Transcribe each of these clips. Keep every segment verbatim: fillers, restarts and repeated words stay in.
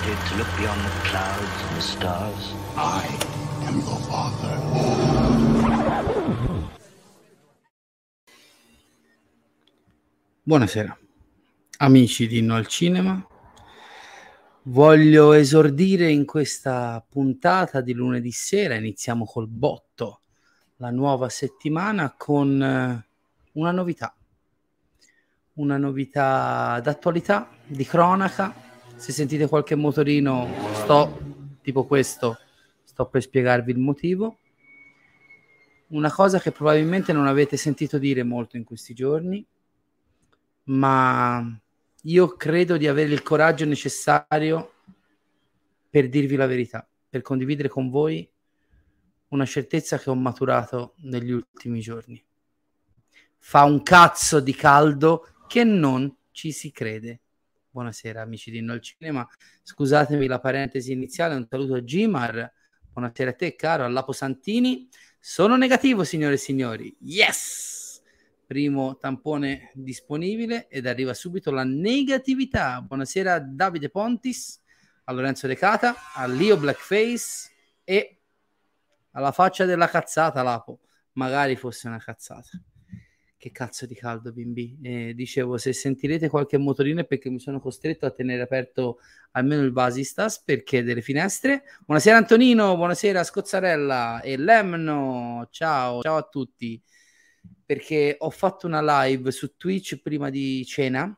started to look beyond the clouds and the stars. I am your father. Buonasera, amici di No al Cinema. Voglio esordire in questa puntata di lunedì sera, iniziamo col botto, la nuova settimana con una novità, una novità d'attualità, di cronaca. Se sentite qualche motorino, sto, tipo questo, sto per spiegarvi il motivo. Una cosa che probabilmente non avete sentito dire molto in questi giorni, ma io credo di avere il coraggio necessario per dirvi la verità, per condividere con voi una certezza che ho maturato negli ultimi giorni. Fa un cazzo di caldo che non ci si crede. Buonasera amici di No al Cinema, scusatemi la parentesi iniziale, un saluto a Gimar, buonasera a te caro, a Lapo Santini. Sono negativo signore e signori, yes! Primo tampone disponibile ed arriva subito la negatività. Buonasera a Davide Pontis, a Lorenzo Recata, a Leo Blackface e alla faccia della cazzata Lapo. Magari fosse una cazzata. Che cazzo di caldo, bimbi. Eh, dicevo, se sentirete qualche motorino è perché mi sono costretto a tenere aperto almeno il Vasistas perché delle finestre. Buonasera Antonino, buonasera Scozzarella e Lemno. Ciao, ciao a tutti. Perché ho fatto una live su Twitch prima di cena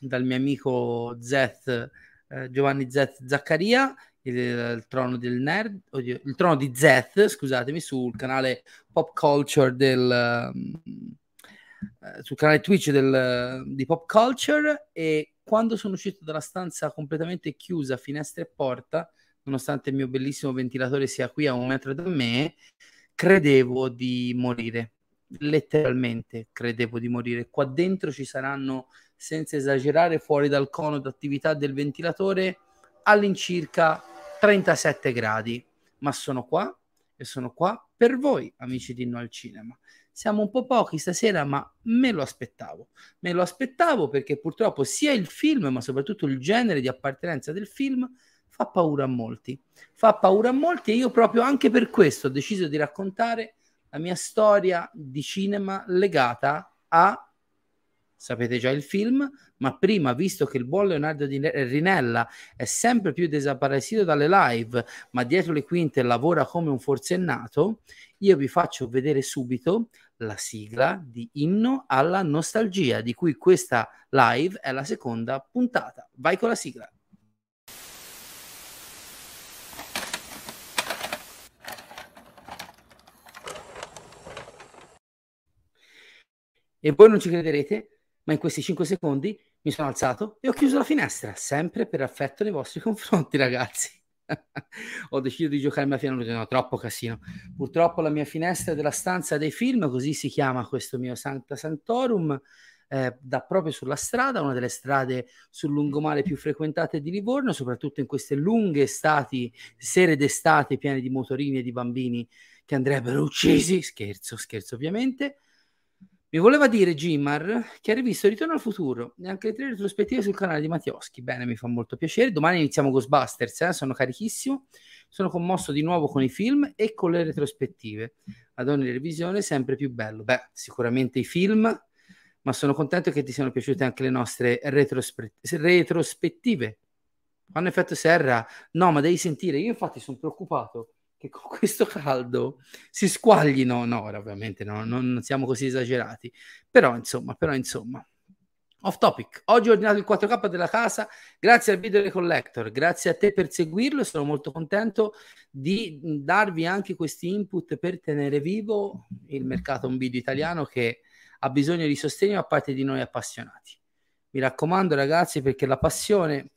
dal mio amico Zeth, eh, Giovanni Zeth Zaccaria, il, il trono del nerd, oddio, il trono di Zeth, scusatemi, sul canale Pop Culture del eh, sul canale Twitch del, di Pop Culture, e quando sono uscito dalla stanza completamente chiusa, finestra e porta, nonostante il mio bellissimo ventilatore sia qui a un metro da me, credevo di morire. Letteralmente credevo di morire. Qua dentro ci saranno, senza esagerare, fuori dal cono d'attività del ventilatore all'incirca trentasette gradi, ma sono qua e sono qua per voi amici di No al Cinema. Siamo un po' pochi stasera, ma me lo aspettavo me lo aspettavo perché purtroppo sia il film, ma soprattutto il genere di appartenenza del film, fa paura a molti fa paura a molti e io proprio anche per questo ho deciso di raccontare la mia storia di cinema legata a, sapete già il film, ma prima, visto che il buon Leonardo Di Rinella è sempre più desaparecido dalle live, ma dietro le quinte lavora come un forsennato, io vi faccio vedere subito la sigla di Inno alla Nostalgia, di cui questa live è la seconda puntata. Vai con la sigla. E voi non ci crederete, ma in questi cinque secondi mi sono alzato e ho chiuso la finestra, sempre per affetto nei vostri confronti, ragazzi. Ho deciso di giocarmi a piano, no, troppo casino. Purtroppo la mia finestra della stanza dei film, così si chiama questo mio Sancta Sanctorum, eh, dà proprio sulla strada, una delle strade sul lungomare più frequentate di Livorno, soprattutto in queste lunghe estati, sere d'estate piene di motorini e di bambini che andrebbero uccisi. Scherzo, scherzo ovviamente. Mi voleva dire Gimar che ha rivisto Ritorno al futuro e anche le tre retrospettive sul canale di Mattioschi. Bene, mi fa molto piacere. Domani iniziamo Ghostbusters, eh? Sono carichissimo. Sono commosso di nuovo con i film e con le retrospettive. Ad ogni revisione sempre più bello. Beh, sicuramente i film, ma sono contento che ti siano piaciute anche le nostre retrospe- retrospettive. Fanno effetto serra? No, ma devi sentire. Io infatti sono preoccupato che con questo caldo si squaglino, no, ovviamente no, non siamo così esagerati, però insomma, però insomma, off topic, oggi ho ordinato il quattro K della casa, grazie al video collector, grazie a te per seguirlo, sono molto contento di darvi anche questi input per tenere vivo il mercato un video italiano che ha bisogno di sostegno da parte di noi appassionati. Mi raccomando ragazzi, perché la passione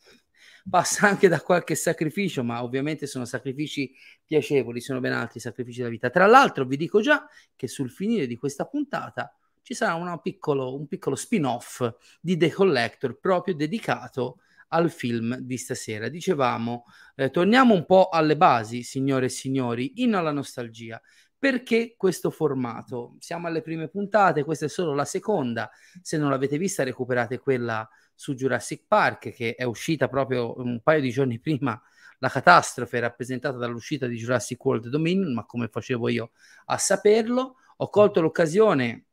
passa anche da qualche sacrificio, ma ovviamente sono sacrifici piacevoli, sono ben altri sacrifici della vita. Tra l'altro vi dico già che sul finire di questa puntata ci sarà una piccolo, un piccolo spin-off di The Collector proprio dedicato al film di stasera. Dicevamo, eh, torniamo un po' alle basi, signore e signori, Inno alla Nostalgia. Perché questo formato? Siamo alle prime puntate, questa è solo la seconda, se non l'avete vista recuperate quella su Jurassic Park, che è uscita proprio un paio di giorni prima. La catastrofe rappresentata dall'uscita di Jurassic World Dominion, ma come facevo io a saperlo? Ho colto l'occasione,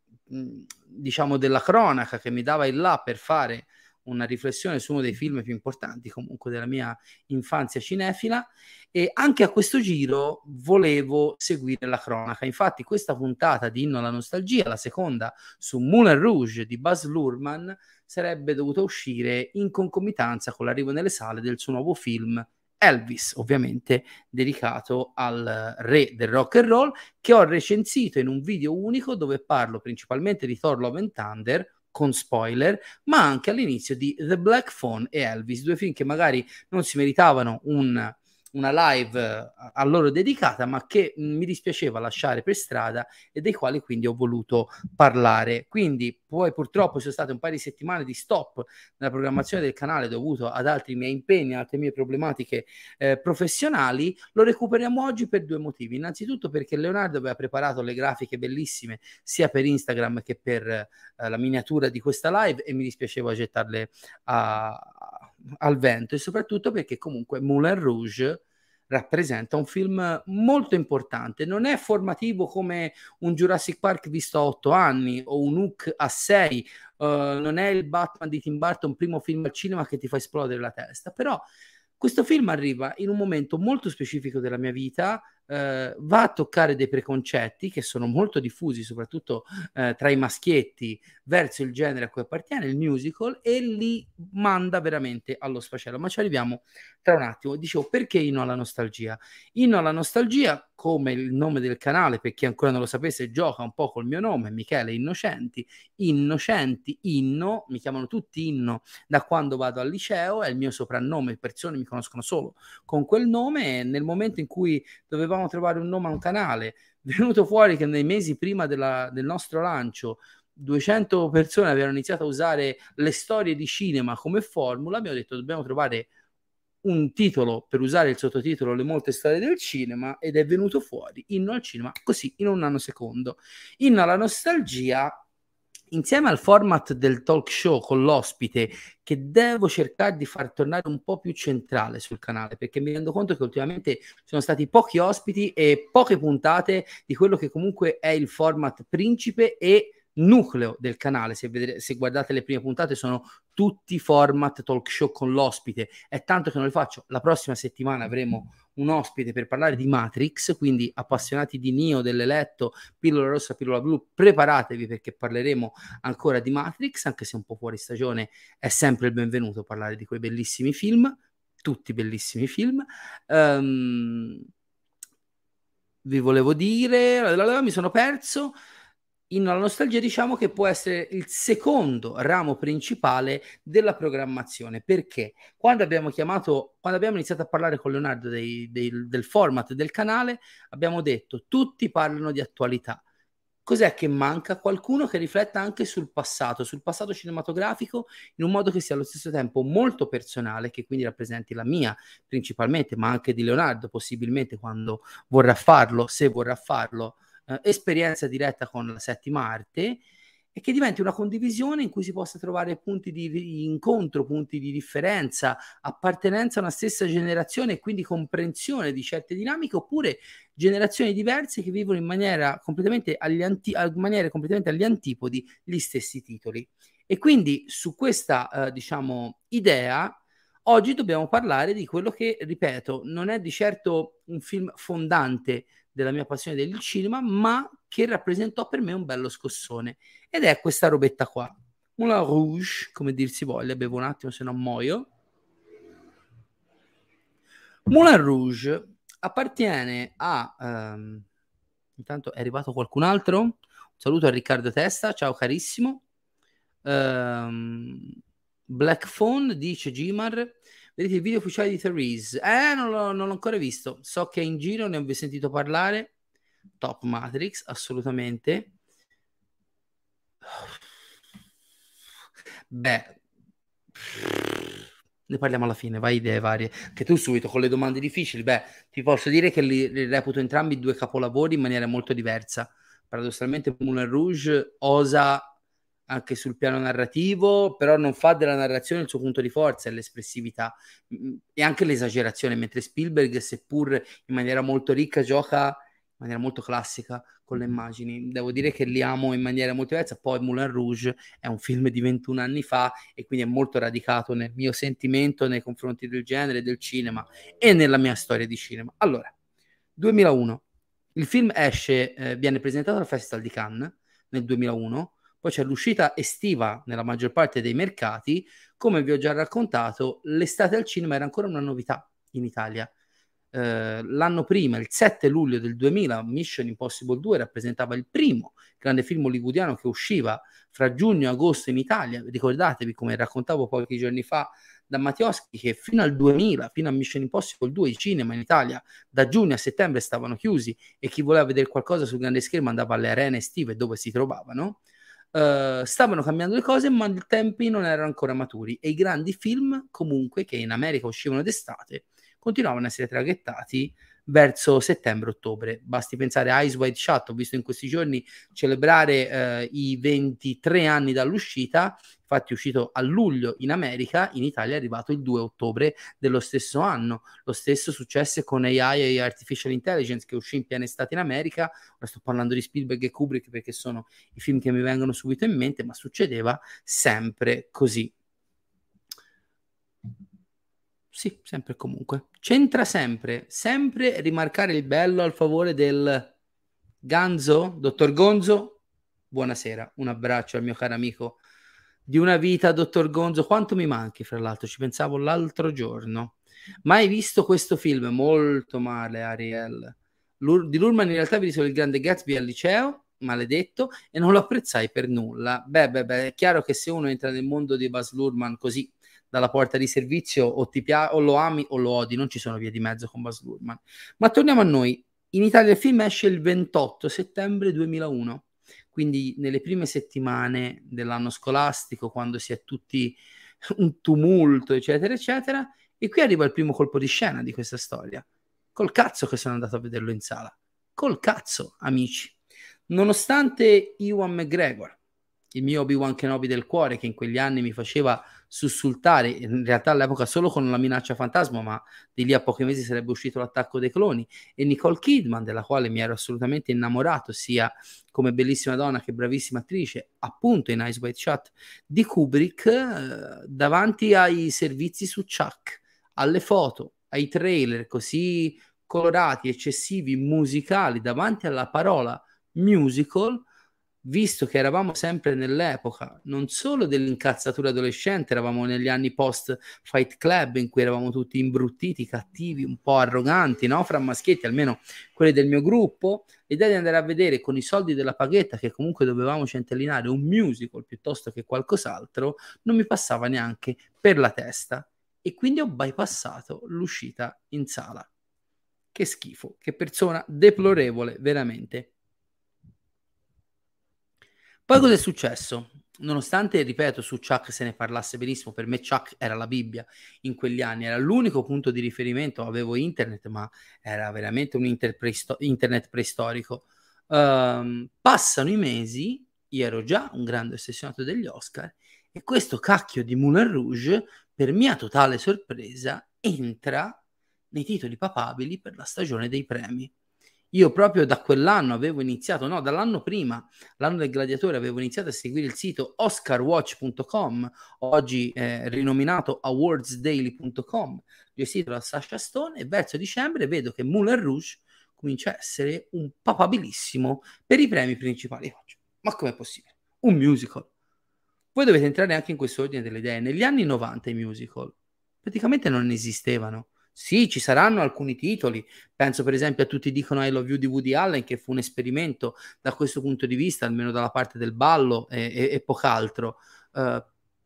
diciamo, della cronaca che mi dava il là per fare una riflessione su uno dei film più importanti comunque della mia infanzia cinefila, e anche a questo giro volevo seguire la cronaca. Infatti questa puntata di Inno alla Nostalgia, la seconda su Moulin Rouge di Baz Luhrmann, sarebbe dovuta uscire in concomitanza con l'arrivo nelle sale del suo nuovo film Elvis, ovviamente dedicato al re del rock and roll, che ho recensito in un video unico dove parlo principalmente di Thor Love and Thunder, con spoiler, ma anche all'inizio di The Black Phone e Elvis, due film che magari non si meritavano un, una live a loro dedicata, ma che mi dispiaceva lasciare per strada e dei quali quindi ho voluto parlare. Quindi poi purtroppo ci sono state un paio di settimane di stop nella programmazione del canale dovuto ad altri miei impegni, altre mie problematiche eh, professionali. Lo recuperiamo oggi per due motivi. Innanzitutto perché Leonardo aveva preparato le grafiche bellissime sia per Instagram che per eh, la miniatura di questa live, e mi dispiaceva gettarle a, al vento, e soprattutto perché comunque Moulin Rouge rappresenta un film molto importante. Non è formativo come un Jurassic Park visto a otto anni o un Hook a sei, uh, non è il Batman di Tim Burton, primo film al cinema che ti fa esplodere la testa, però questo film arriva in un momento molto specifico della mia vita, eh, va a toccare dei preconcetti che sono molto diffusi, soprattutto eh, tra i maschietti, verso il genere a cui appartiene, il musical, e li manda veramente allo sfacello. Ma ci arriviamo tra un attimo. Dicevo, perché Inno alla Nostalgia? Inno alla Nostalgia, come il nome del canale, per chi ancora non lo sapesse, gioca un po' col mio nome, Michele Innocenti, Innocenti, Inno, mi chiamano tutti Inno da quando vado al liceo, è il mio soprannome, le persone mi conoscono solo con quel nome, e nel momento in cui dovevamo trovare un nome a un canale, venuto fuori che nei mesi prima della, del nostro lancio duecento persone avevano iniziato a usare le storie di cinema come formula, abbiamo detto dobbiamo trovare un titolo per usare il sottotitolo Le molte storie del cinema, ed è venuto fuori Inno al cinema, così in un nanosecondo. Inno alla Nostalgia, insieme al format del talk show con l'ospite, che devo cercare di far tornare un po' più centrale sul canale, perché mi rendo conto che ultimamente sono stati pochi ospiti e poche puntate di quello che comunque è il format principe e nucleo del canale. Se, vedere, se guardate le prime puntate sono tutti format talk show con l'ospite, è tanto che non le faccio. La prossima settimana avremo un ospite per parlare di Matrix, quindi appassionati di Neo, dell'Eletto, pillola rossa, pillola blu, preparatevi perché parleremo ancora di Matrix, anche se un po' fuori stagione. È sempre il benvenuto parlare di quei bellissimi film, tutti bellissimi film. Um, vi volevo dire, mi sono perso. Inno alla Nostalgia, diciamo che può essere il secondo ramo principale della programmazione, perché quando abbiamo chiamato, quando abbiamo iniziato a parlare con Leonardo dei, dei, del format del canale, abbiamo detto tutti parlano di attualità. Cos'è che manca? Qualcuno che rifletta anche sul passato, sul passato cinematografico, in un modo che sia allo stesso tempo molto personale, che quindi rappresenti la mia principalmente, ma anche di Leonardo, possibilmente quando vorrà farlo, se vorrà farlo, Eh, esperienza diretta con la settima arte, e che diventi una condivisione in cui si possa trovare punti di incontro, punti di differenza, appartenenza a una stessa generazione e quindi comprensione di certe dinamiche, oppure generazioni diverse che vivono in maniera completamente agli, anti- maniera completamente agli antipodi gli stessi titoli. E quindi su questa eh, diciamo idea oggi dobbiamo parlare di quello che, ripeto, non è di certo un film fondante della mia passione del cinema, ma che rappresentò per me un bello scossone, ed è questa robetta qua, Moulin Rouge, come dir si voglia. Bevo un attimo, se no muoio. Moulin Rouge appartiene a ehm... intanto è arrivato qualcun altro, un saluto a Riccardo Testa, ciao carissimo. ehm... Black Phone, dice Gimar, vedete il video ufficiale di Therese? Eh, non l'ho, non l'ho ancora visto, so che è in giro, ne ho sentito parlare. Top Matrix, assolutamente. Beh, ne parliamo alla fine, vai, idee varie. Che tu subito con le domande difficili, beh, ti posso dire che li, li reputo entrambi due capolavori in maniera molto diversa. Paradossalmente Moulin Rouge osa anche sul piano narrativo, però non fa della narrazione il suo punto di forza, è l'espressività e anche l'esagerazione, mentre Spielberg, seppur in maniera molto ricca, gioca in maniera molto classica con le immagini. Devo dire che li amo in maniera molto diversa. Poi Moulin Rouge è un film di ventuno anni fa e quindi è molto radicato nel mio sentimento nei confronti del genere, del cinema e nella mia storia di cinema. Allora, duemilauno il film esce, eh, viene presentato al Festival di Cannes nel duemilauno. Poi c'è l'uscita estiva nella maggior parte dei mercati. Come vi ho già raccontato, l'estate al cinema era ancora una novità in Italia. Eh, l'anno prima, il sette luglio del duemila, Mission Impossible due rappresentava il primo grande film hollywoodiano che usciva fra giugno e agosto in Italia. Ricordatevi, come raccontavo pochi giorni fa da Mattioschi, che fino al duemila, fino a Mission Impossible due, i cinema in Italia da giugno a settembre stavano chiusi e chi voleva vedere qualcosa sul grande schermo andava alle arene estive dove si trovavano. Uh, stavano cambiando le cose, ma i tempi non erano ancora maturi e i grandi film comunque che in America uscivano d'estate continuavano a essere traghettati verso settembre-ottobre. Basti pensare a Eyes Wide Shut, ho visto in questi giorni celebrare uh, i ventitré anni dall'uscita, infatti è uscito a luglio in America, in Italia è arrivato il due ottobre dello stesso anno. Lo stesso successe con A I e Artificial Intelligence, che uscì in piena estate in America. Ora sto parlando di Spielberg e Kubrick perché sono i film che mi vengono subito in mente, ma succedeva sempre così. Sì, sempre comunque. C'entra sempre, sempre rimarcare il bello al favore del Ganzo, dottor Gonzo. Buonasera, un abbraccio al mio caro amico di una vita, dottor Gonzo. Quanto mi manchi, fra l'altro, ci pensavo l'altro giorno. Mai visto questo film? Molto male, Ariel. L'Ur- di Luhrmann in realtà vi solo Il Grande Gatsby al liceo, maledetto, e non lo apprezzai per nulla. Beh, beh, beh, è chiaro che se uno entra nel mondo di Baz Luhrmann così, dalla porta di servizio, o, ti pia- o lo ami o lo odi, non ci sono vie di mezzo con Baz Luhrmann. Ma torniamo a noi. In Italia il film esce il ventotto settembre duemilauno, quindi nelle prime settimane dell'anno scolastico, quando si è tutti un tumulto, eccetera, eccetera, e qui arriva il primo colpo di scena di questa storia. Col cazzo che sono andato a vederlo in sala. Col cazzo, amici. Nonostante Ewan McGregor, il mio Obi-Wan Kenobi del cuore, che in quegli anni mi faceva sussultare, in realtà all'epoca solo con La minaccia fantasma, ma di lì a pochi mesi sarebbe uscito L'attacco dei cloni, e Nicole Kidman, della quale mi ero assolutamente innamorato, sia come bellissima donna che bravissima attrice, appunto in Eyes Wide Shut di Kubrick, eh, davanti ai servizi su Chuck, alle foto, ai trailer così colorati, eccessivi, musicali, davanti alla parola musical, visto che eravamo sempre nell'epoca non solo dell'incazzatura adolescente, eravamo negli anni post Fight Club in cui eravamo tutti imbruttiti, cattivi, un po' arroganti, no? Fra maschietti, almeno quelli del mio gruppo, l'idea di andare a vedere con i soldi della paghetta, che comunque dovevamo centellinare, un musical piuttosto che qualcos'altro, non mi passava neanche per la testa e quindi ho bypassato l'uscita in sala. Che schifo, che persona deplorevole, veramente. Poi cosa è successo? Nonostante, ripeto, su Chuck se ne parlasse benissimo, per me Chuck era la Bibbia in quegli anni, era l'unico punto di riferimento, avevo internet, ma era veramente un interpreisto- internet preistorico. Um, passano i mesi, io ero già un grande ossessionato degli Oscar, e questo cacchio di Moulin Rouge, per mia totale sorpresa, entra nei titoli papabili per la stagione dei premi. Io proprio da quell'anno avevo iniziato, no, dall'anno prima, l'anno del gladiatore, avevo iniziato a seguire il sito oscar watch punto com, oggi eh, rinominato awards daily punto com, gestito da Sasha Stone, e verso dicembre vedo che Moulin Rouge comincia a essere un papabilissimo per i premi principali. Ma com'è possibile? Un musical. Voi dovete entrare anche in questo ordine delle idee. Negli anni novanta i musical praticamente non esistevano. Sì, ci saranno alcuni titoli, penso per esempio a Tutti dicono I Love You di Woody Allen, che fu un esperimento da questo punto di vista, almeno dalla parte del ballo e, e, e poco altro. Uh,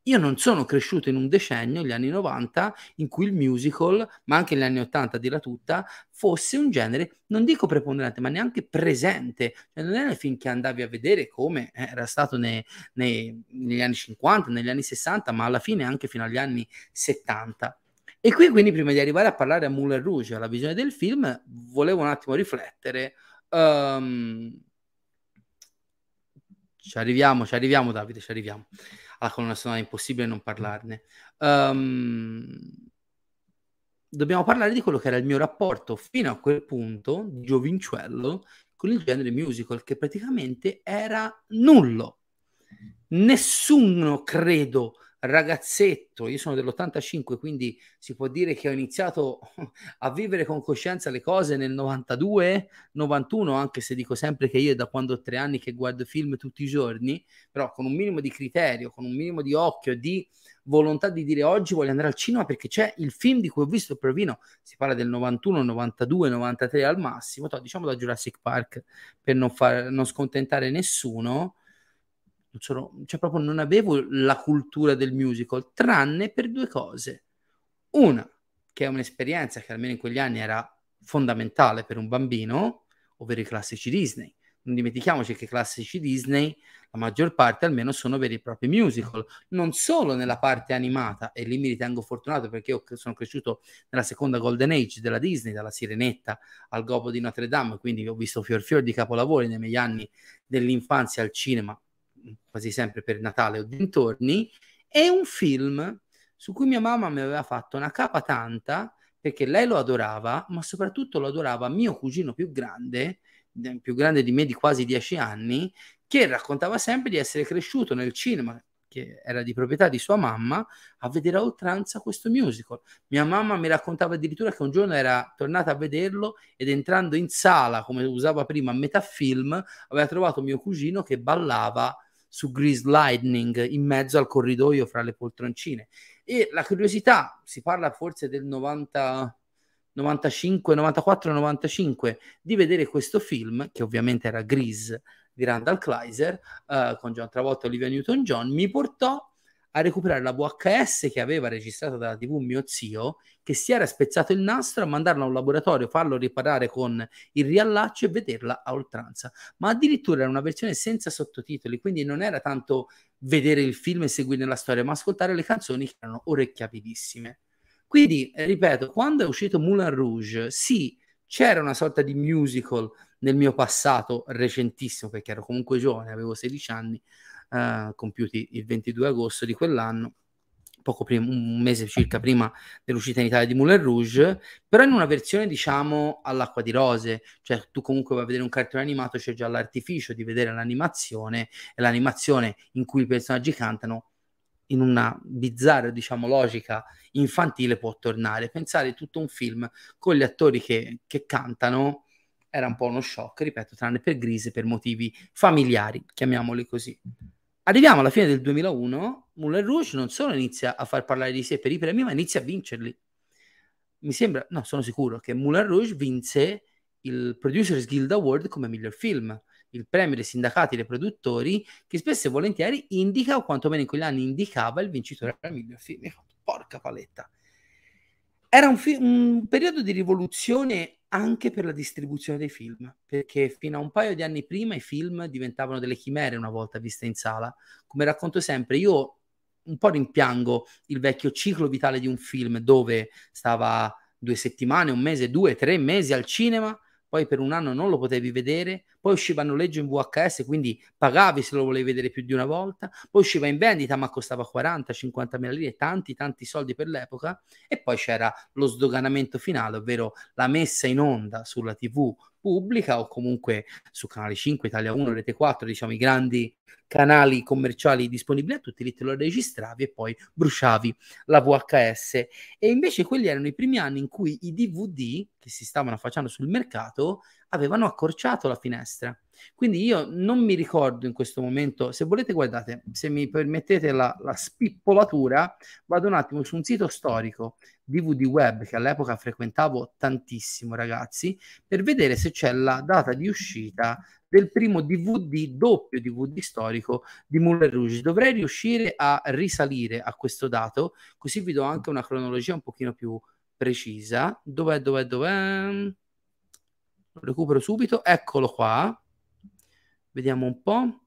Io non sono cresciuto in un decennio, gli anni novanta, in cui il musical, ma anche gli anni ottanta a dirla tutta, fosse un genere, non dico preponderante, ma neanche presente. Cioè, non era il film che andavi a vedere come era stato nei, nei, negli anni cinquanta, negli anni sessanta, ma alla fine anche fino agli anni settanta. E qui quindi, prima di arrivare a parlare a Moulin Rouge, alla visione del film, volevo un attimo riflettere. Um, ci arriviamo, ci arriviamo Davide, ci arriviamo. Alla colonna sonora è impossibile non parlarne. Um, dobbiamo parlare di quello che era il mio rapporto fino a quel punto, giovincello, con il genere musical, che praticamente era nullo. Nessuno, credo, ragazzetto, io sono dell'ottantacinque, quindi si può dire che ho iniziato a vivere con coscienza le cose nel novantadue novantuno, anche se dico sempre che io è da quando ho tre anni che guardo film tutti i giorni, però con un minimo di criterio, con un minimo di occhio, di volontà di dire oggi voglio andare al cinema perché c'è il film di cui ho visto il provino. Si parla del novantuno novantadue novantatré al massimo, diciamo da Jurassic Park, per non, far, non scontentare nessuno. Cioè proprio non avevo la cultura del musical, tranne per due cose. Una, che è un'esperienza che almeno in quegli anni era fondamentale per un bambino, ovvero i classici Disney. Non dimentichiamoci che i classici Disney, la maggior parte almeno, sono veri e propri musical, non solo nella parte animata, e lì mi ritengo fortunato perché io sono cresciuto nella seconda Golden Age della Disney, dalla Sirenetta al Gobbo di Notre Dame, quindi ho visto fior fior di capolavori nei miei anni dell'infanzia al cinema, quasi sempre per Natale o dintorni. È un film su cui mia mamma mi aveva fatto una capa tanta perché lei lo adorava, ma soprattutto lo adorava mio cugino più grande, più grande di me di quasi dieci anni, che raccontava sempre di essere cresciuto nel cinema, che era di proprietà di sua mamma, a vedere a oltranza questo musical. Mia mamma mi raccontava addirittura che un giorno era tornata a vederlo ed entrando in sala, come usava prima a metà film, aveva trovato mio cugino che ballava su Grease Lightning in mezzo al corridoio fra le poltroncine. E la curiosità, si parla forse del novanta novantacinque novantaquattro novantacinque, di vedere questo film, che ovviamente era Grease di Randall Kleiser, uh, con John Travolta e Olivia Newton-John, mi portò a recuperare la V H S che aveva registrato dalla tivù mio zio, che si era spezzato il nastro, a mandarla a un laboratorio, farlo riparare con il riallaccio e vederla a oltranza. Ma addirittura era una versione senza sottotitoli, quindi non era tanto vedere il film e seguire la storia, ma ascoltare le canzoni che erano orecchiabilissime. Quindi, ripeto, quando è uscito Moulin Rouge, sì, c'era una sorta di musical nel mio passato recentissimo, perché ero comunque giovane, avevo sedici anni, Uh, compiuti il ventidue agosto di quell'anno, poco prima, un mese circa prima dell'uscita in Italia di Moulin Rouge, però in una versione diciamo all'acqua di rose, cioè tu comunque vai a vedere un cartone animato, c'è già l'artificio di vedere l'animazione, e l'animazione in cui i personaggi cantano in una bizzarra, diciamo, logica infantile può tornare. Pensare tutto un film con gli attori che, che cantano era un po' uno shock, ripeto, tranne per Grease, per motivi familiari, chiamiamoli così. Arriviamo alla fine del duemilauno, Moulin Rouge non solo inizia a far parlare di sé per i premi, ma inizia a vincerli. Mi sembra, no, sono sicuro che Moulin Rouge vinse il Producers Guild Award come miglior film, il premio dei sindacati dei produttori, che spesso e volentieri indica, o quantomeno in quegli anni indicava, il vincitore del miglior film. Porca paletta! Era un, fi- un periodo di rivoluzione anche per la distribuzione dei film, perché fino a un paio di anni prima i film diventavano delle chimere una volta viste in sala. Come racconto sempre, io un po' rimpiango il vecchio ciclo vitale di un film dove stava due settimane, un mese, due, tre mesi al cinema, poi per un anno non lo potevi vedere, poi usciva a noleggio in V H S, quindi pagavi se lo volevi vedere più di una volta, poi usciva in vendita ma costava quaranta cinquanta mila lire, tanti tanti soldi per l'epoca, e poi c'era lo sdoganamento finale, ovvero la messa in onda sulla tivù pubblica o comunque su Canale cinque, Italia uno, Rete quattro, diciamo i grandi canali commerciali disponibili a tutti, lì te lo registravi e poi bruciavi la V H S. E invece quelli erano i primi anni in cui i D V D che si stavano affacciando sul mercato avevano accorciato la finestra. Quindi io non mi ricordo in questo momento, se volete guardate, se mi permettete la, la spippolatura, vado un attimo su un sito storico D V D web che all'epoca frequentavo tantissimo, ragazzi, per vedere se c'è la data di uscita del primo D V D, doppio D V D storico di Moulin Rouge. Dovrei riuscire a risalire a questo dato, così vi do anche una cronologia un pochino più precisa. Dov'è, dov'è, dov'è? Lo recupero subito, eccolo qua. Vediamo un po'.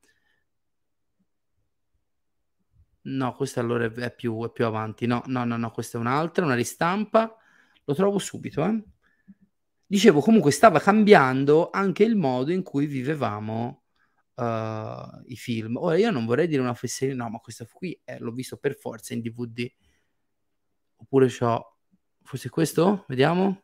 No, questo allora è più, è più avanti. No, no, no, no, questa è un'altra, una ristampa. Lo trovo subito, eh. Dicevo, comunque stava cambiando anche il modo in cui vivevamo uh, i film. Ora, io non vorrei dire una fesseria, no, ma questo qui eh, l'ho visto per forza in D V D. Oppure c'ho... forse questo? Vediamo.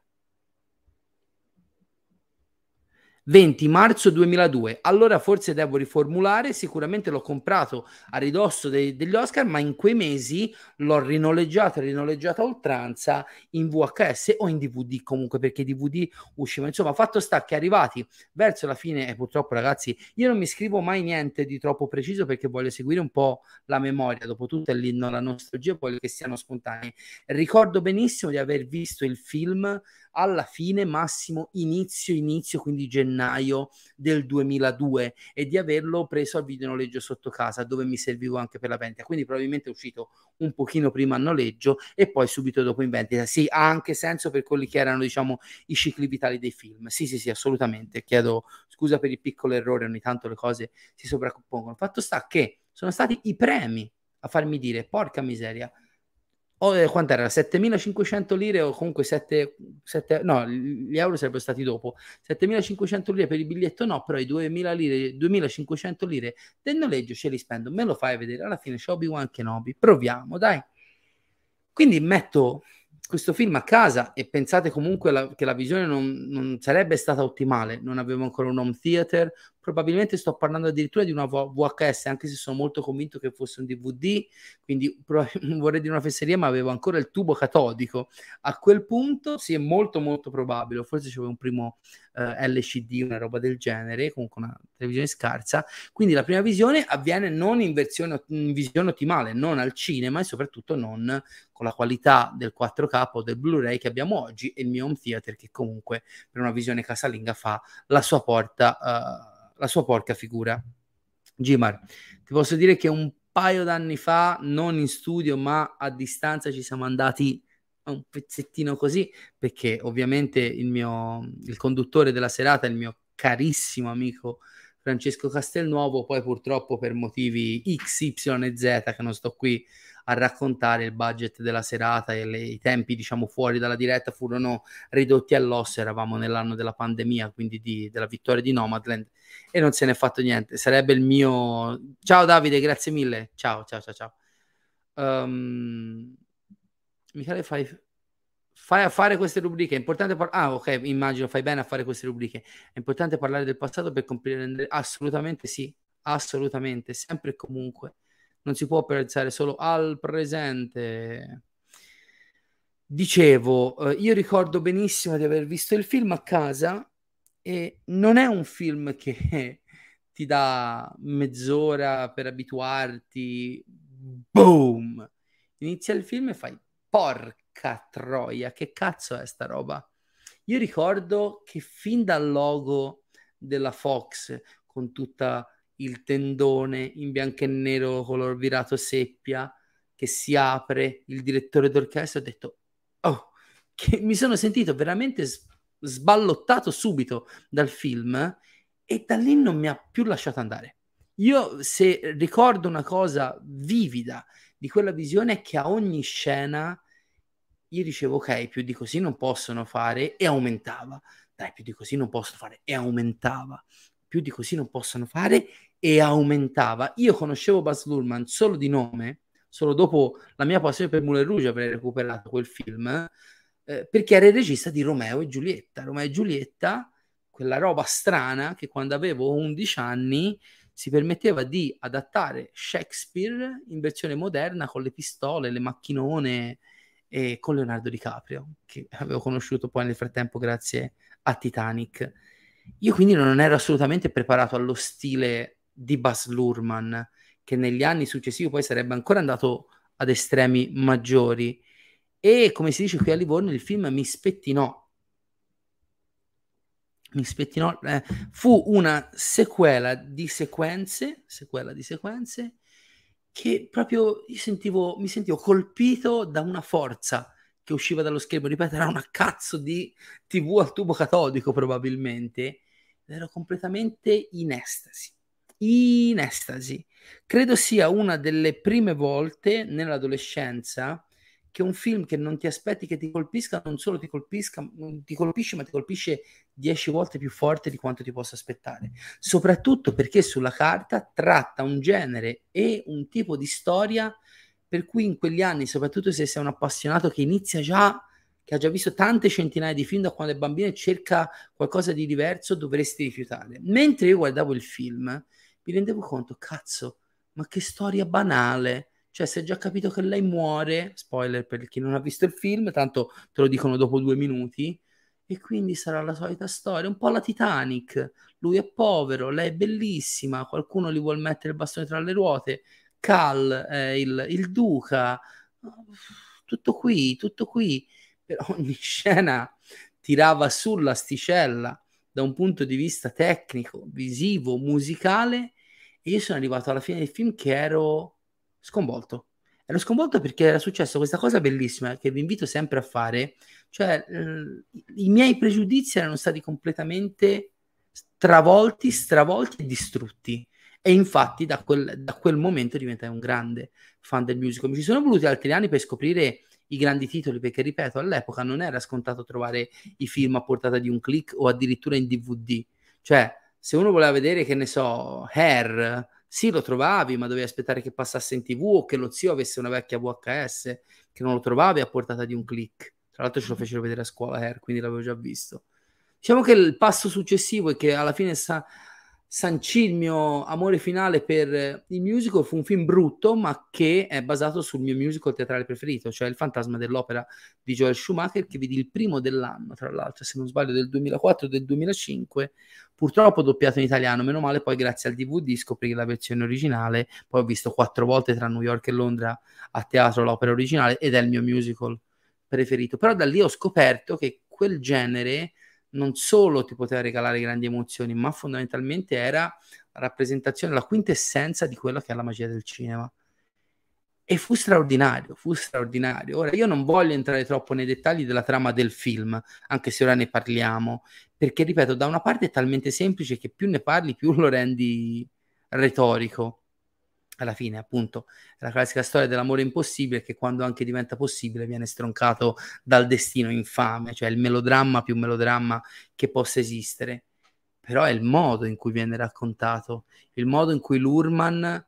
venti marzo duemiladue, allora forse devo riformulare, sicuramente l'ho comprato a ridosso dei, degli Oscar, ma in quei mesi l'ho rinoleggiato, rinoleggiato a oltranza in V H S o in D V D comunque, perché D V D usciva. Insomma, fatto sta che arrivati verso la fine, e purtroppo ragazzi io non mi scrivo mai niente di troppo preciso perché voglio seguire un po' la memoria, dopo tutto è lì, non la nostalgia, voglio che siano spontanei. Ricordo benissimo di aver visto il film alla fine, massimo inizio inizio, quindi gennaio del duemiladue, e di averlo preso al videonoleggio sotto casa, dove mi servivo anche per la vendita, quindi probabilmente è uscito un pochino prima a noleggio e poi subito dopo in vendita. Sì, ha anche senso per quelli che erano, diciamo, i cicli vitali dei film. Sì, sì, sì, assolutamente. Chiedo scusa per il piccolo errore, ogni tanto le cose si sovrappongono. Fatto sta che sono stati i premi a farmi dire, porca miseria, o quant'era, settemilacinquecento lire o comunque sette, sette, no, gli euro sarebbero stati dopo, settemilacinquecento lire per il biglietto no, però i duemila lire, duemilacinquecento lire del noleggio ce li spendo, me lo fai vedere, alla fine c'è Obi-Wan Kenobi, proviamo dai. Quindi metto questo film a casa e pensate comunque la, che la visione non, non sarebbe stata ottimale, non avevo ancora un home theater, probabilmente sto parlando addirittura di una V H S, anche se sono molto convinto che fosse un D V D, quindi vorrei dire una fesseria, ma avevo ancora il tubo catodico a quel punto. Sì, è molto molto probabile, forse c'avevo un primo eh, L C D, una roba del genere, comunque una televisione scarsa, quindi la prima visione avviene non in, versione, in visione ottimale, non al cinema e soprattutto non con la qualità del quattro K o del Blu-ray che abbiamo oggi e il mio home theater che comunque per una visione casalinga fa la sua porta, eh, la sua porca figura. Gimar, ti posso dire che un paio d'anni fa, non in studio ma a distanza, ci siamo andati un pezzettino così, perché ovviamente il mio il conduttore della serata, il mio carissimo amico Francesco Castelnuovo, poi purtroppo per motivi X Y e Z che non sto qui a raccontare, il budget della serata e le, i tempi, diciamo, fuori dalla diretta furono ridotti all'osso, eravamo nell'anno della pandemia, quindi di, della vittoria di Nomadland, e non se ne è fatto niente. Sarebbe il mio... Ciao Davide, grazie mille, ciao, ciao, ciao, ciao. Um... Michele, fai... fai a fare queste rubriche, è importante par- ah ok, immagino fai bene a fare queste rubriche, è importante parlare del passato per comprendere, assolutamente sì, assolutamente, sempre e comunque. Non si può pensare solo al presente. Dicevo, eh, io ricordo benissimo di aver visto il film a casa e non è un film che ti dà mezz'ora per abituarti. Boom! Inizia il film e fai, porca troia, che cazzo è sta roba? Io ricordo che fin dal logo della Fox, con tutta... il tendone in bianco e nero color virato seppia che si apre, il direttore d'orchestra, ho detto oh, che mi sono sentito veramente sballottato subito dal film e da lì non mi ha più lasciato andare. Io, se ricordo una cosa vivida di quella visione, è che a ogni scena io dicevo ok, più di così non possono fare, e aumentava, dai più di così non possono fare, e aumentava, più di così non possono fare, e aumentava. Io conoscevo Baz Luhrmann solo di nome, solo dopo la mia passione per Moulin Rouge avrei recuperato quel film, eh, perché era il regista di Romeo e Giulietta. Romeo e Giulietta, quella roba strana che quando avevo undici anni si permetteva di adattare Shakespeare in versione moderna con le pistole, le macchinone e con Leonardo DiCaprio, che avevo conosciuto poi nel frattempo grazie a Titanic. Io quindi non ero assolutamente preparato allo stile di Baz Luhrmann, che negli anni successivi poi sarebbe ancora andato ad estremi maggiori. E come si dice qui a Livorno, il film mi spettinò. Mi spettinò eh, fu una sequela di sequenze, sequela di sequenze che proprio io sentivo, mi sentivo colpito da una forza che usciva dallo schermo. Ripeto, era una cazzo di tivù al tubo catodico probabilmente. Ero completamente in estasi. In estasi. Credo sia una delle prime volte nell'adolescenza che un film che non ti aspetti che ti colpisca, non solo ti colpisca, ti colpisce, ma ti colpisce dieci volte più forte di quanto ti possa aspettare. Soprattutto perché sulla carta tratta un genere e un tipo di storia per cui in quegli anni, soprattutto se sei un appassionato che inizia già, che ha già visto tante centinaia di film da quando è bambino e cerca qualcosa di diverso, dovresti rifiutare. Mentre io guardavo il film, mi rendevo conto, cazzo, ma che storia banale. Cioè, si è già capito che lei muore, spoiler per chi non ha visto il film, tanto te lo dicono dopo due minuti, e quindi sarà la solita storia, un po' la Titanic. Lui è povero, lei è bellissima, qualcuno gli vuol mettere il bastone tra le ruote, Cal, eh, il, il duca, tutto qui, tutto qui. Però ogni scena tirava sull'asticella da un punto di vista tecnico, visivo, musicale, e io sono arrivato alla fine del film che ero... Sconvolto. Ero sconvolto perché era successo questa cosa bellissima che vi invito sempre a fare, cioè eh, i miei pregiudizi erano stati completamente travolti, stravolti e distrutti, e infatti da quel, da quel momento diventai un grande fan del musical. Mi ci sono voluti altri anni per scoprire i grandi titoli, perché ripeto, all'epoca non era scontato trovare i film a portata di un click o addirittura in D V D, cioè se uno voleva vedere, che ne so, Hair, sì, lo trovavi, ma dovevi aspettare che passasse in TV o che lo zio avesse una vecchia V H S, che non lo trovavi a portata di un click. Tra l'altro ce lo fecero vedere a scuola Hair, quindi l'avevo già visto. Diciamo che il passo successivo è che alla fine sa- sancì il mio amore finale per il musical. Fu un film brutto, ma che è basato sul mio musical teatrale preferito, cioè Il fantasma dell'opera di Joel Schumacher, che vidi il primo dell'anno, tra l'altro, se non sbaglio, del duemilaquattro o del duemilacinque, purtroppo doppiato in italiano, meno male. Poi grazie al D V D scoprì la versione originale, poi ho visto quattro volte tra New York e Londra a teatro l'opera originale, ed è il mio musical preferito. Però da lì ho scoperto che quel genere non solo ti poteva regalare grandi emozioni, ma fondamentalmente era la rappresentazione, la quintessenza di quella che è la magia del cinema. E fu straordinario, fu straordinario. Ora, io non voglio entrare troppo nei dettagli della trama del film, anche se ora ne parliamo, perché, ripeto, da una parte è talmente semplice che più ne parli, più lo rendi retorico. Alla fine, appunto, è la classica storia dell'amore impossibile che, quando anche diventa possibile, viene stroncato dal destino infame, cioè il melodramma più melodramma che possa esistere. Però è il modo in cui viene raccontato, il modo in cui Luhrmann eh,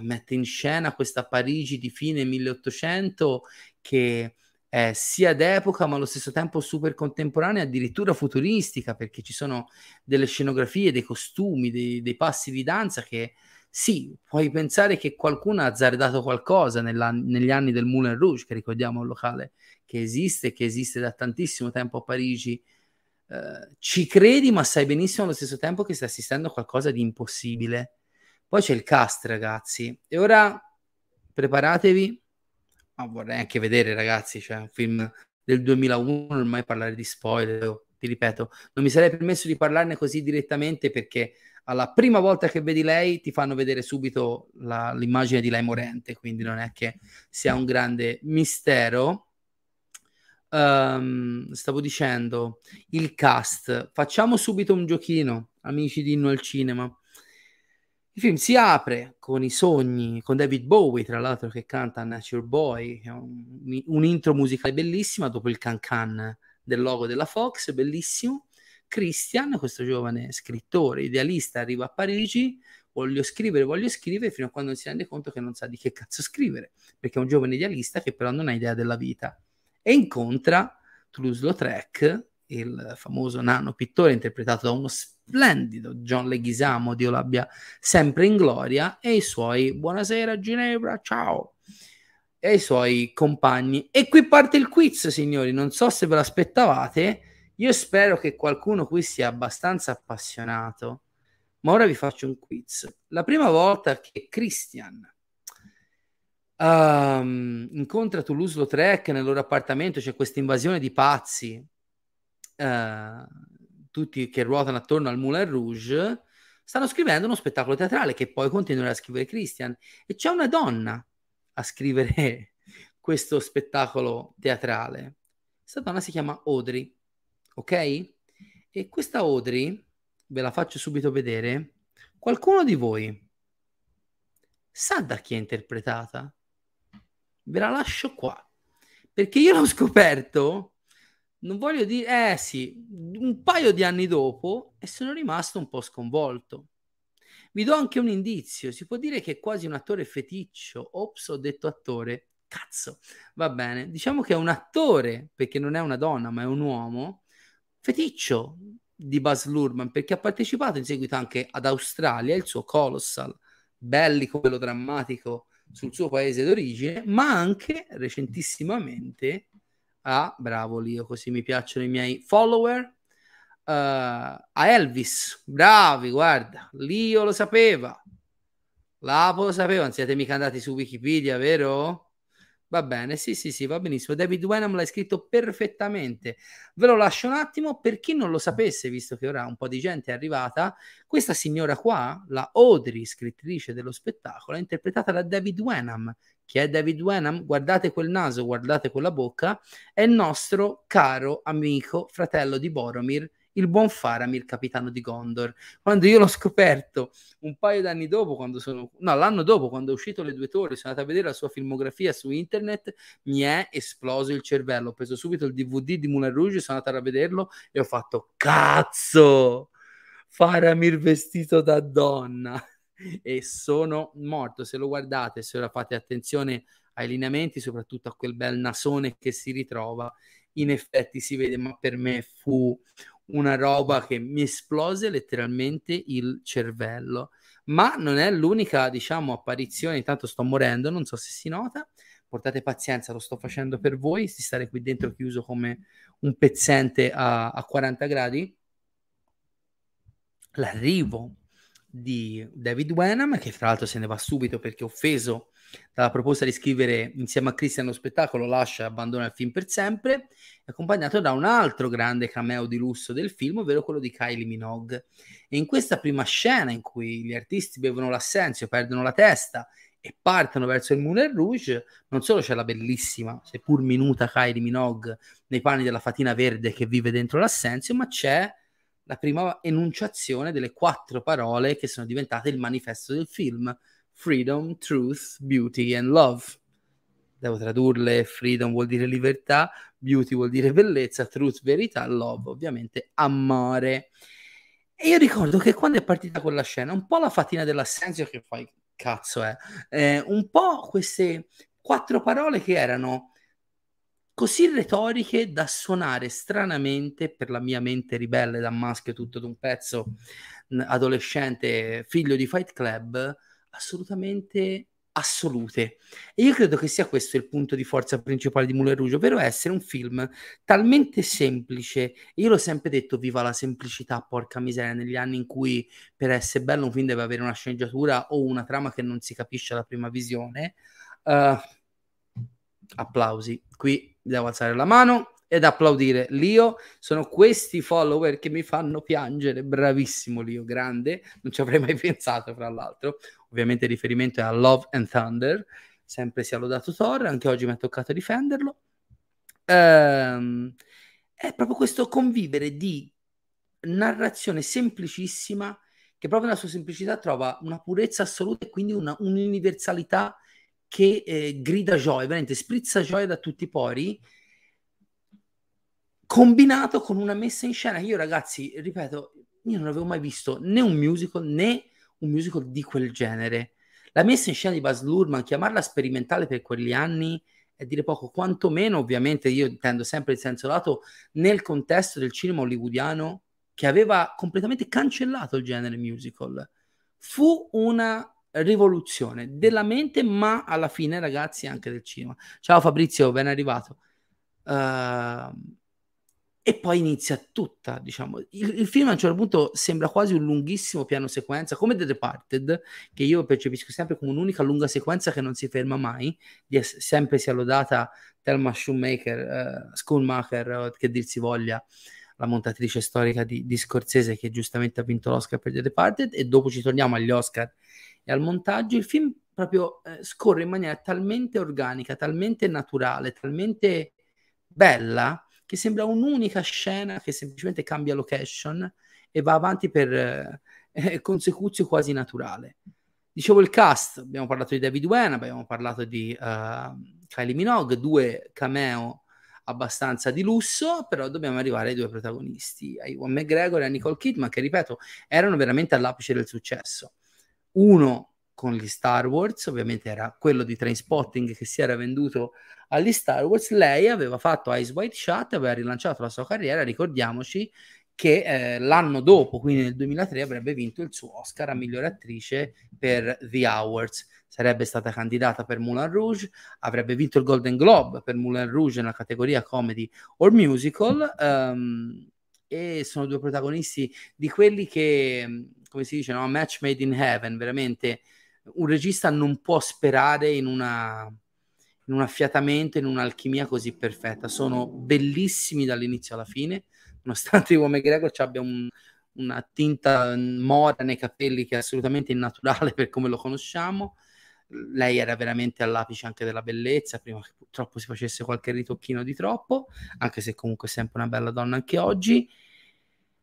mette in scena questa Parigi di fine milleottocento che è sia d'epoca ma allo stesso tempo super contemporanea, addirittura futuristica, perché ci sono delle scenografie, dei costumi, dei, dei passi di danza che... Sì, puoi pensare che qualcuno ha azzardato qualcosa nella, negli anni del Moulin Rouge, che ricordiamo è un locale che esiste, che esiste da tantissimo tempo a Parigi. Eh, ci credi, ma sai benissimo allo stesso tempo che stai assistendo a qualcosa di impossibile. Poi c'è il cast, ragazzi. E ora preparatevi. Ma vorrei anche vedere, ragazzi, cioè un film del duemilauno, ormai parlare di spoiler, ti ripeto, non mi sarei permesso di parlarne così direttamente, perché... alla prima volta che vedi lei ti fanno vedere subito la, l'immagine di lei morente, quindi non è che sia un grande mistero. Um, stavo dicendo, il cast. Facciamo subito un giochino, amici di Inno al Cinema. Il film si apre con i sogni, con David Bowie, tra l'altro, che canta Nature Boy, che è un, un intro musicale bellissima, dopo il can-can del logo della Fox, bellissimo. Christian, questo giovane scrittore idealista, arriva a Parigi, voglio scrivere, voglio scrivere, fino a quando non si rende conto che non sa di che cazzo scrivere, perché è un giovane idealista che però non ha idea della vita, e incontra Toulouse-Lautrec, il famoso nano pittore interpretato da uno splendido John Leguizamo, Dio l'abbia sempre in gloria, e i suoi buonasera Ginevra, ciao, e i suoi compagni. E qui parte il quiz, signori, non so se ve l'aspettavate, Io spero che qualcuno qui sia abbastanza appassionato, ma ora vi faccio un quiz. La prima volta che Christian um, incontra Toulouse-Lautrec nel loro appartamento, c'è questa invasione di pazzi, uh, tutti che ruotano attorno al Moulin Rouge, stanno scrivendo uno spettacolo teatrale che poi continuerà a scrivere Christian, e c'è una donna a scrivere questo spettacolo teatrale. Questa donna si chiama Audrey, ok? E questa Audrey, ve la faccio subito vedere, qualcuno di voi sa da chi è interpretata? Ve la lascio qua, perché io l'ho scoperto, non voglio dire, eh sì, un paio di anni dopo, e sono rimasto un po' sconvolto. Vi do anche un indizio, si può dire che è quasi un attore feticcio. Ops, ho detto attore, cazzo, va bene, diciamo che è un attore, perché non è una donna ma è un uomo, feticcio di Baz Luhrmann, perché ha partecipato in seguito anche ad Australia, il suo colossal, bellico, melodrammatico sul suo paese d'origine, ma anche recentissimamente... Ah, bravo Lio, così mi piacciono i miei follower. Uh, a Elvis, bravi, guarda, Lio lo sapeva, Lapo lo sapeva, non siete mica andati su Wikipedia, vero? Va bene, sì, sì, sì, va benissimo. David Wenham l'ha scritto perfettamente. Ve lo lascio un attimo, per chi non lo sapesse, visto che ora un po' di gente è arrivata, questa signora qua, la Audrey, scrittrice dello spettacolo, è interpretata da David Wenham. Chi è David Wenham? Guardate quel naso, guardate quella bocca, è il nostro caro amico, fratello di Boromir, il buon Faramir, capitano di Gondor. Quando io l'ho scoperto un paio d'anni dopo, quando sono, no, l'anno dopo, quando è uscito Le Due Torri, sono andato a vedere la sua filmografia su internet, mi è esploso il cervello, ho preso subito il D V D di Moulin Rouge, sono andato a vederlo e ho fatto, cazzo, Faramir vestito da donna! E sono morto. Se lo guardate, se ora fate attenzione ai lineamenti, soprattutto a quel bel nasone che si ritrova, in effetti si vede, ma per me fu una roba che mi esplose letteralmente il cervello. Ma non è l'unica, diciamo, apparizione. Intanto sto morendo, non so se si nota, portate pazienza, lo sto facendo per voi, si stare qui dentro chiuso come un pezzente a, a quaranta gradi. L'arrivo di David Wenham, che fra l'altro se ne va subito perché offeso dalla proposta di scrivere insieme a Christian lo spettacolo, lascia e abbandona il film per sempre, accompagnato da un altro grande cameo di lusso del film, ovvero quello di Kylie Minogue. E in questa prima scena in cui gli artisti bevono l'assenzio, perdono la testa e partono verso il Moulin Rouge, non solo c'è la bellissima, seppur minuta, Kylie Minogue nei panni della fatina verde che vive dentro l'assenzio, ma c'è la prima enunciazione delle quattro parole che sono diventate il manifesto del film: freedom, truth, beauty and love. Devo tradurle: freedom vuol dire libertà, beauty vuol dire bellezza, truth verità, love ovviamente amore. E io ricordo che quando è partita quella scena, un po' la fatina dell'assenzio che poi cazzo è, eh, un po' queste quattro parole che erano così retoriche da suonare stranamente per la mia mente ribelle da maschio tutto d'un pezzo, adolescente figlio di Fight Club, assolutamente assolute. E io credo che sia questo il punto di forza principale di Moulin Rouge, ovvero essere un film talmente semplice. Io l'ho sempre detto, viva la semplicità, porca miseria, negli anni in cui per essere bello un film deve avere una sceneggiatura o una trama che non si capisce alla prima visione. Uh, applausi, qui devo alzare la mano ed applaudire Lio, sono questi follower che mi fanno piangere, bravissimo Lio, grande, non ci avrei mai pensato. Fra l'altro, ovviamente il riferimento è a Love and Thunder, sempre sia lodato Thor, anche oggi mi è toccato difenderlo. Ehm, è proprio questo convivere di narrazione semplicissima che proprio nella sua semplicità trova una purezza assoluta e quindi una, un'universalità che eh, grida gioia, veramente sprizza gioia da tutti i pori, combinato con una messa in scena che io, ragazzi, ripeto, io non avevo mai visto né un musical né un musical di quel genere. La messa in scena di Baz Luhrmann, chiamarla sperimentale per quegli anni è dire poco, quantomeno, ovviamente io intendo sempre il senso lato, nel contesto del cinema hollywoodiano che aveva completamente cancellato il genere musical. Fu una rivoluzione della mente, ma alla fine, ragazzi, anche del cinema. Ciao Fabrizio, ben arrivato. Uh, E poi inizia tutta, diciamo, il, il film a un certo punto sembra quasi un lunghissimo piano sequenza, come The Departed, che io percepisco sempre come un'unica lunga sequenza che non si ferma mai, di es- sempre sia lodata Thelma Schumacher, uh, Schumacher, uh, che dir si voglia, la montatrice storica di, di Scorsese, che giustamente ha vinto l'Oscar per The Departed, e dopo ci torniamo agli Oscar e al montaggio. Il film proprio eh, scorre in maniera talmente organica, talmente naturale, talmente bella, che sembra un'unica scena che semplicemente cambia location e va avanti per eh, consecuzio quasi naturale. Dicevo il cast, abbiamo parlato di David Wenham, abbiamo parlato di uh, Kylie Minogue, due cameo abbastanza di lusso, però dobbiamo arrivare ai due protagonisti, a Ewan McGregor e a Nicole Kidman, che ripeto erano veramente all'apice del successo. Uno con gli Star Wars, ovviamente era quello di Trainspotting che si era venduto agli Star Wars. Lei aveva fatto Eyes Wide Shut, aveva rilanciato la sua carriera, ricordiamoci che eh, l'anno dopo, quindi nel duemilatré, avrebbe vinto il suo Oscar a migliore attrice per The Hours, sarebbe stata candidata per Moulin Rouge, avrebbe vinto il Golden Globe per Moulin Rouge nella categoria comedy or musical, um, e sono due protagonisti di quelli che, come si dice, no? Match made in heaven, veramente. Un regista non può sperare in, una, in un affiatamento, in un'alchimia così perfetta. Sono bellissimi dall'inizio alla fine, nonostante Ewan McGregor ci abbia un, una tinta mora nei capelli che è assolutamente innaturale per come lo conosciamo. Lei era veramente all'apice anche della bellezza, prima che purtroppo si facesse qualche ritocchino di troppo, anche se comunque è sempre una bella donna anche oggi.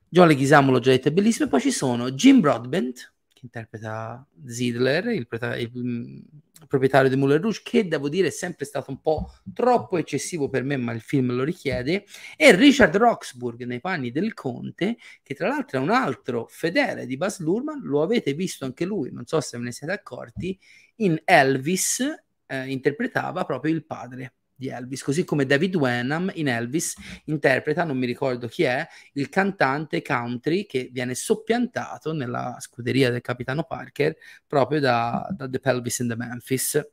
John Leguizamo, l'ho già detto, è bellissimo. E poi ci sono Jim Broadbent, interpreta Zidler, il, preta- il, il proprietario di Moulin Rouge, che devo dire è sempre stato un po' troppo eccessivo per me, ma il film lo richiede, e Richard Roxburgh nei panni del conte, che tra l'altro è un altro fedele di Baz Luhrmann, lo avete visto anche lui, non so se ve ne siete accorti, in Elvis eh, interpretava proprio il padre di Elvis, così come David Wenham in Elvis interpreta, non mi ricordo chi è, il cantante country che viene soppiantato nella scuderia del capitano Parker proprio da, da The Pelvis and the Memphis.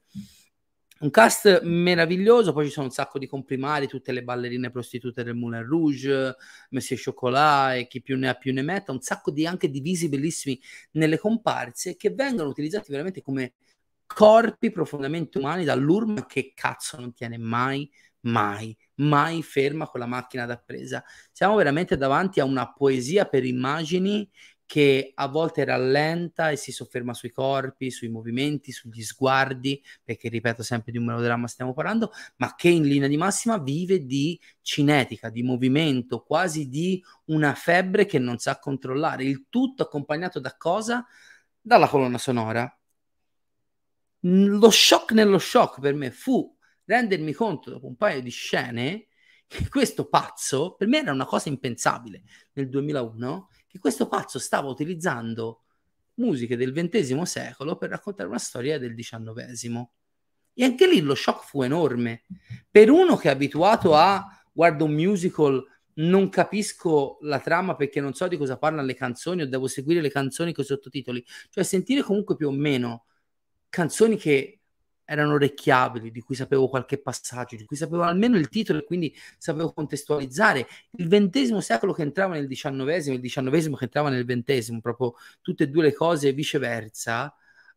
Un cast meraviglioso, poi ci sono un sacco di comprimari, tutte le ballerine prostitute del Moulin Rouge, Monsieur Chocolat e chi più ne ha più ne metta, un sacco di anche divisi bellissimi nelle comparse che vengono utilizzati veramente come corpi profondamente umani dall'Urma, che cazzo non tiene mai, mai, mai ferma con la macchina da presa. Siamo veramente davanti a una poesia per immagini che a volte rallenta e si sofferma sui corpi, sui movimenti, sugli sguardi, perché ripeto sempre di un melodramma stiamo parlando, ma che in linea di massima vive di cinetica, di movimento, quasi di una febbre che non sa controllare. Il tutto accompagnato da cosa? Dalla colonna sonora. Lo shock nello shock per me fu rendermi conto dopo un paio di scene che questo pazzo, per me era una cosa impensabile nel duemilauno, che questo pazzo stava utilizzando musiche del ventesimo secolo per raccontare una storia del diciannovesimo, e anche lì lo shock fu enorme per uno che è abituato a guardo un musical, non capisco la trama perché non so di cosa parlano le canzoni o devo seguire le canzoni con i sottotitoli, cioè sentire comunque più o meno canzoni che erano orecchiabili, di cui sapevo qualche passaggio, di cui sapevo almeno il titolo e quindi sapevo contestualizzare. Il ventesimo secolo che entrava nel diciannovesimo, il diciannovesimo che entrava nel ventesimo, proprio tutte e due le cose e viceversa.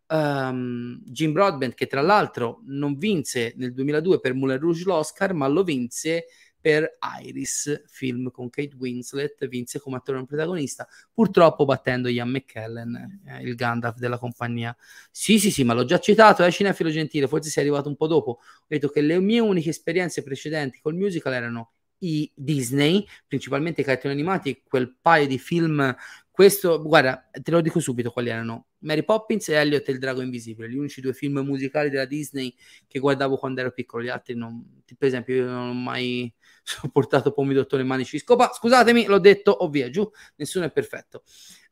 Um, Jim Broadbent, che tra l'altro non vinse nel duemiladue per Moulin Rouge l'Oscar, ma lo vinse per Iris, film con Kate Winslet, vinse come attore protagonista, purtroppo battendo Ian McKellen, eh, il Gandalf della compagnia. Sì, sì, sì, ma l'ho già citato, è eh, cinefilo gentile, forse sei arrivato un po' dopo. Ho detto che le mie uniche esperienze precedenti col musical erano i Disney, principalmente i cartoni animati, quel paio di film. Questo, guarda, te lo dico subito quali erano: Mary Poppins e Elliot e il Drago Invisibile, gli unici due film musicali della Disney che guardavo quando ero piccolo. Gli altri non, per esempio, io non ho mai sopportato Pomidotto e Manici di Scopa, scusatemi, l'ho detto, o via giù, nessuno è perfetto.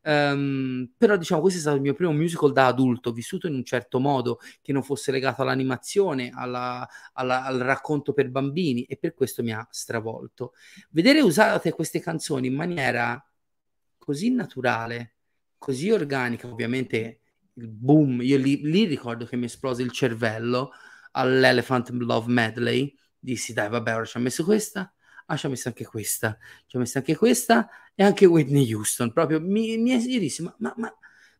Um, però diciamo questo è stato il mio primo musical da adulto, vissuto in un certo modo che non fosse legato all'animazione, alla, alla, al racconto per bambini, e per questo mi ha stravolto. Vedere usate queste canzoni in maniera così naturale, così organica, ovviamente il boom, io lì, lì ricordo che mi esplose il cervello all'Elephant Love Medley, dissi dai vabbè ora ci ha messo questa, Ah, ci ho messo anche questa, ci ho messo anche questa e anche Whitney Houston, proprio mi, mi è girissimo, ma, ma,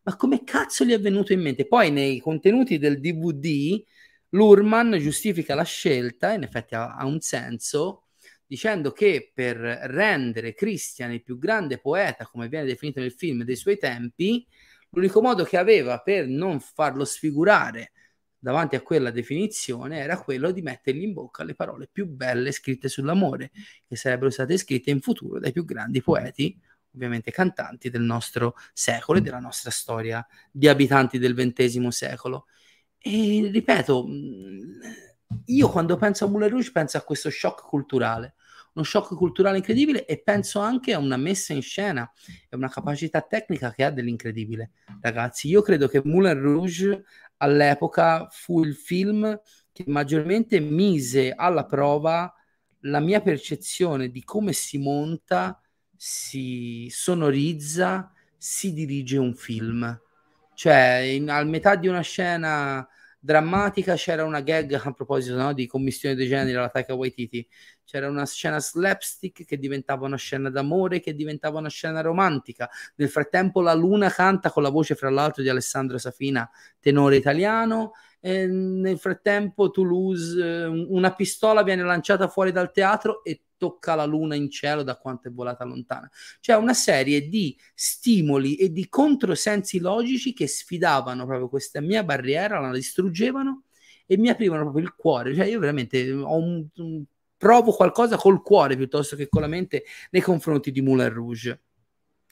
ma come cazzo gli è venuto in mente? Poi nei contenuti del D V D Luhrmann giustifica la scelta, in effetti ha, ha un senso, dicendo che per rendere Christian il più grande poeta, come viene definito nel film, dei suoi tempi, l'unico modo che aveva per non farlo sfigurare davanti a quella definizione era quello di mettergli in bocca le parole più belle scritte sull'amore, che sarebbero state scritte in futuro dai più grandi poeti, ovviamente cantanti, del nostro secolo e della nostra storia di abitanti del ventesimo secolo. E ripeto, io quando penso a Moulin Rouge penso a questo shock culturale, uno shock culturale incredibile, e penso anche a una messa in scena e una capacità tecnica che ha dell'incredibile. Ragazzi, io credo che Moulin Rouge all'epoca fu il film che maggiormente mise alla prova la mia percezione di come si monta, si sonorizza, si dirige un film. Cioè, in, al metà di una scena drammatica c'era una gag, a proposito, no, di commistione dei generi alla Taika Waititi, c'era una scena slapstick che diventava una scena d'amore, che diventava una scena romantica, nel frattempo la Luna canta con la voce, fra l'altro, di Alessandro Safina, tenore italiano, e nel frattempo Toulouse, una pistola viene lanciata fuori dal teatro e tocca la Luna in cielo da quanto è volata lontana. Cioè una serie di stimoli e di controsensi logici che sfidavano proprio questa mia barriera, la distruggevano e mi aprivano proprio il cuore. Cioè io veramente ho un, un, provo qualcosa col cuore piuttosto che con la mente nei confronti di Moulin Rouge.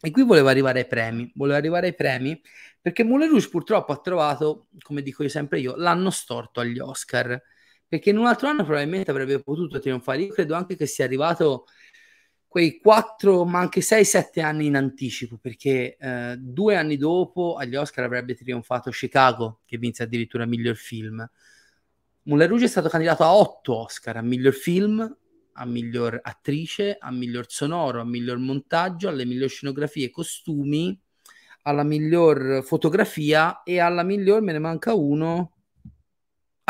E qui volevo arrivare ai premi, volevo arrivare ai premi perché Moulin Rouge purtroppo ha trovato, come dico io sempre io, l'anno storto agli Oscar, perché in un altro anno probabilmente avrebbe potuto trionfare. Io credo anche che sia arrivato quei quattro, ma anche sei sette anni in anticipo, perché eh, due anni dopo agli Oscar avrebbe trionfato Chicago, che vinse addirittura miglior film. Moulin Rouge è stato candidato a otto Oscar, a miglior film, a miglior attrice, a miglior sonoro, a miglior montaggio, alle miglior scenografie e costumi, alla miglior fotografia e alla miglior, me ne manca uno,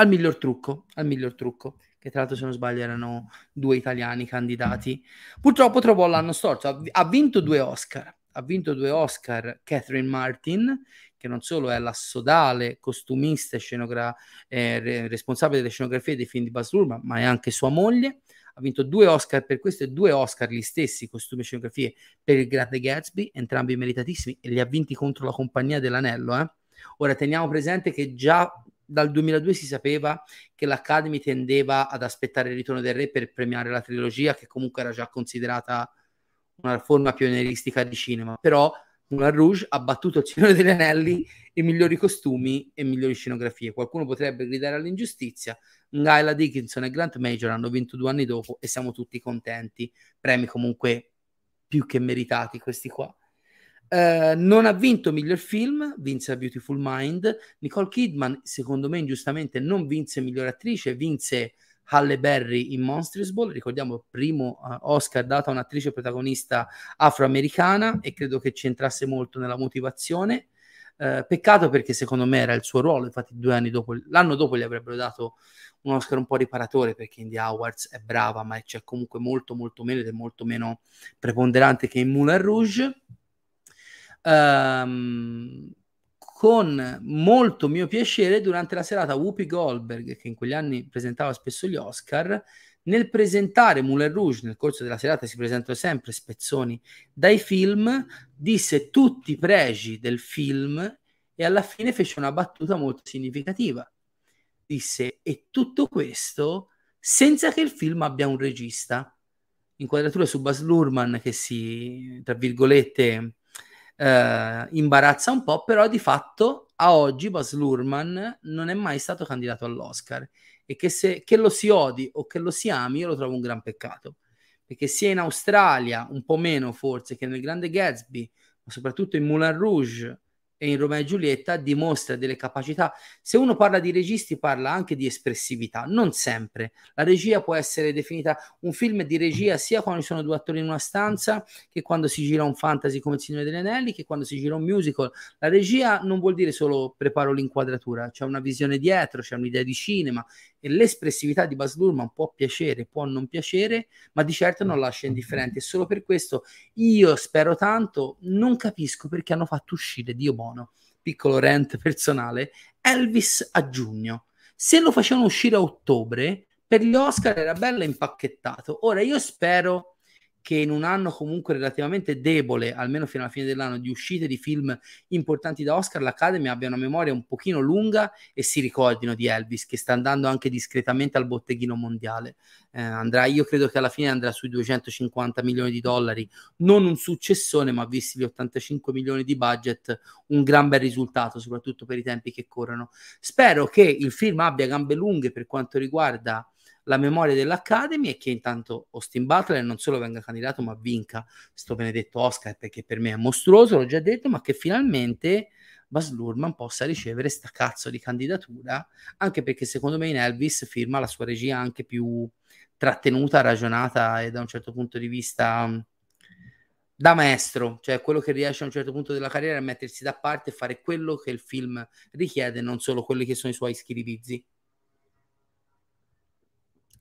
al miglior trucco, al miglior trucco, che tra l'altro, se non sbaglio, erano due italiani candidati. Purtroppo trovò l'anno storto, ha, ha vinto due Oscar, ha vinto due Oscar Catherine Martin, che non solo è la sodale costumista e scenogra- eh, responsabile delle scenografie dei film di Baz Luhrmann, ma è anche sua moglie, ha vinto due Oscar per questo e due Oscar gli stessi, costumi e scenografie, per il Grande Gatsby, entrambi meritatissimi, e li ha vinti contro la Compagnia dell'Anello. Eh. Ora teniamo presente che già dal duemiladue si sapeva che l'Academy tendeva ad aspettare il ritorno del re per premiare la trilogia, che comunque era già considerata una forma pionieristica di cinema, però Moulin Rouge ha battuto il Signore degli Anelli i migliori costumi e migliori scenografie. Qualcuno potrebbe gridare all'ingiustizia. Ngaila Dickinson e Grant Major hanno vinto due anni dopo e siamo tutti contenti, premi comunque più che meritati questi qua. Uh, non ha vinto miglior film, vinse A Beautiful Mind. Nicole Kidman, secondo me ingiustamente, non vinse miglior attrice, vinse Halle Berry in Monsters Ball, ricordiamo il primo uh, Oscar dato a un'attrice protagonista afroamericana, e credo che c'entrasse molto nella motivazione. Uh, peccato, perché secondo me era il suo ruolo, infatti due anni dopo, l'anno dopo gli avrebbero dato un Oscar un po' riparatore, perché India Awards è brava, ma c'è comunque molto molto meno ed è molto meno preponderante che in Moulin Rouge. Um, con molto mio piacere, durante la serata Whoopi Goldberg, che in quegli anni presentava spesso gli Oscar, nel presentare Moulin Rouge, nel corso della serata si presentano sempre spezzoni dai film, disse tutti i pregi del film e alla fine fece una battuta molto significativa, disse: e tutto questo senza che il film abbia un regista. Inquadratura su Baz Luhrmann che si, tra virgolette, Uh, imbarazza un po', però di fatto a oggi Baz Luhrmann non è mai stato candidato all'Oscar, e che, se, che lo si odi o che lo si ami, io lo trovo un gran peccato, perché sia in Australia, un po' meno forse, che nel Grande Gatsby, ma soprattutto in Moulin Rouge e in Romeo e Giulietta, dimostra delle capacità. Se uno parla di registi parla anche di espressività, non sempre la regia può essere definita, un film di regia sia quando ci sono due attori in una stanza, che quando si gira un fantasy come Il Signore degli Anelli, che quando si gira un musical. La regia non vuol dire solo preparo l'inquadratura, c'è una visione dietro, c'è un'idea di cinema, e l'espressività di Baz Luhrmann può piacere, può non piacere, ma di certo non lascia indifferente. E solo per questo io spero tanto, non capisco perché hanno fatto uscire, Dio Bono, piccolo rant personale, Elvis a giugno. Se lo facevano uscire a ottobre, per gli Oscar era bello impacchettato. Ora io spero che in un anno comunque relativamente debole, almeno fino alla fine dell'anno, di uscite di film importanti da Oscar, l'Academy abbia una memoria un pochino lunga e si ricordino di Elvis, che sta andando anche discretamente al botteghino mondiale. Eh, andrà, io credo che alla fine andrà sui duecentocinquanta milioni di dollari, non un successone, ma visti gli ottantacinque milioni di budget, un gran bel risultato, soprattutto per i tempi che corrono. Spero che il film abbia gambe lunghe per quanto riguarda la memoria dell'Academy, e che intanto Austin Butler non solo venga candidato ma vinca sto benedetto Oscar, perché per me è mostruoso, l'ho già detto, ma che finalmente Baz Luhrmann possa ricevere sta cazzo di candidatura, anche perché secondo me in Elvis firma la sua regia anche più trattenuta, ragionata e da un certo punto di vista da maestro, cioè quello che riesce a un certo punto della carriera a mettersi da parte e fare quello che il film richiede, non solo quelli che sono i suoi schiribizzi.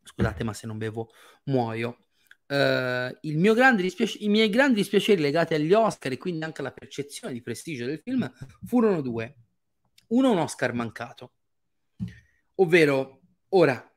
Scusate, ma se non bevo muoio. Uh, il mio grande dispiace- I miei grandi dispiaceri legati agli Oscar e quindi anche alla percezione di prestigio del film furono due. Uno, un Oscar mancato. Ovvero, ora,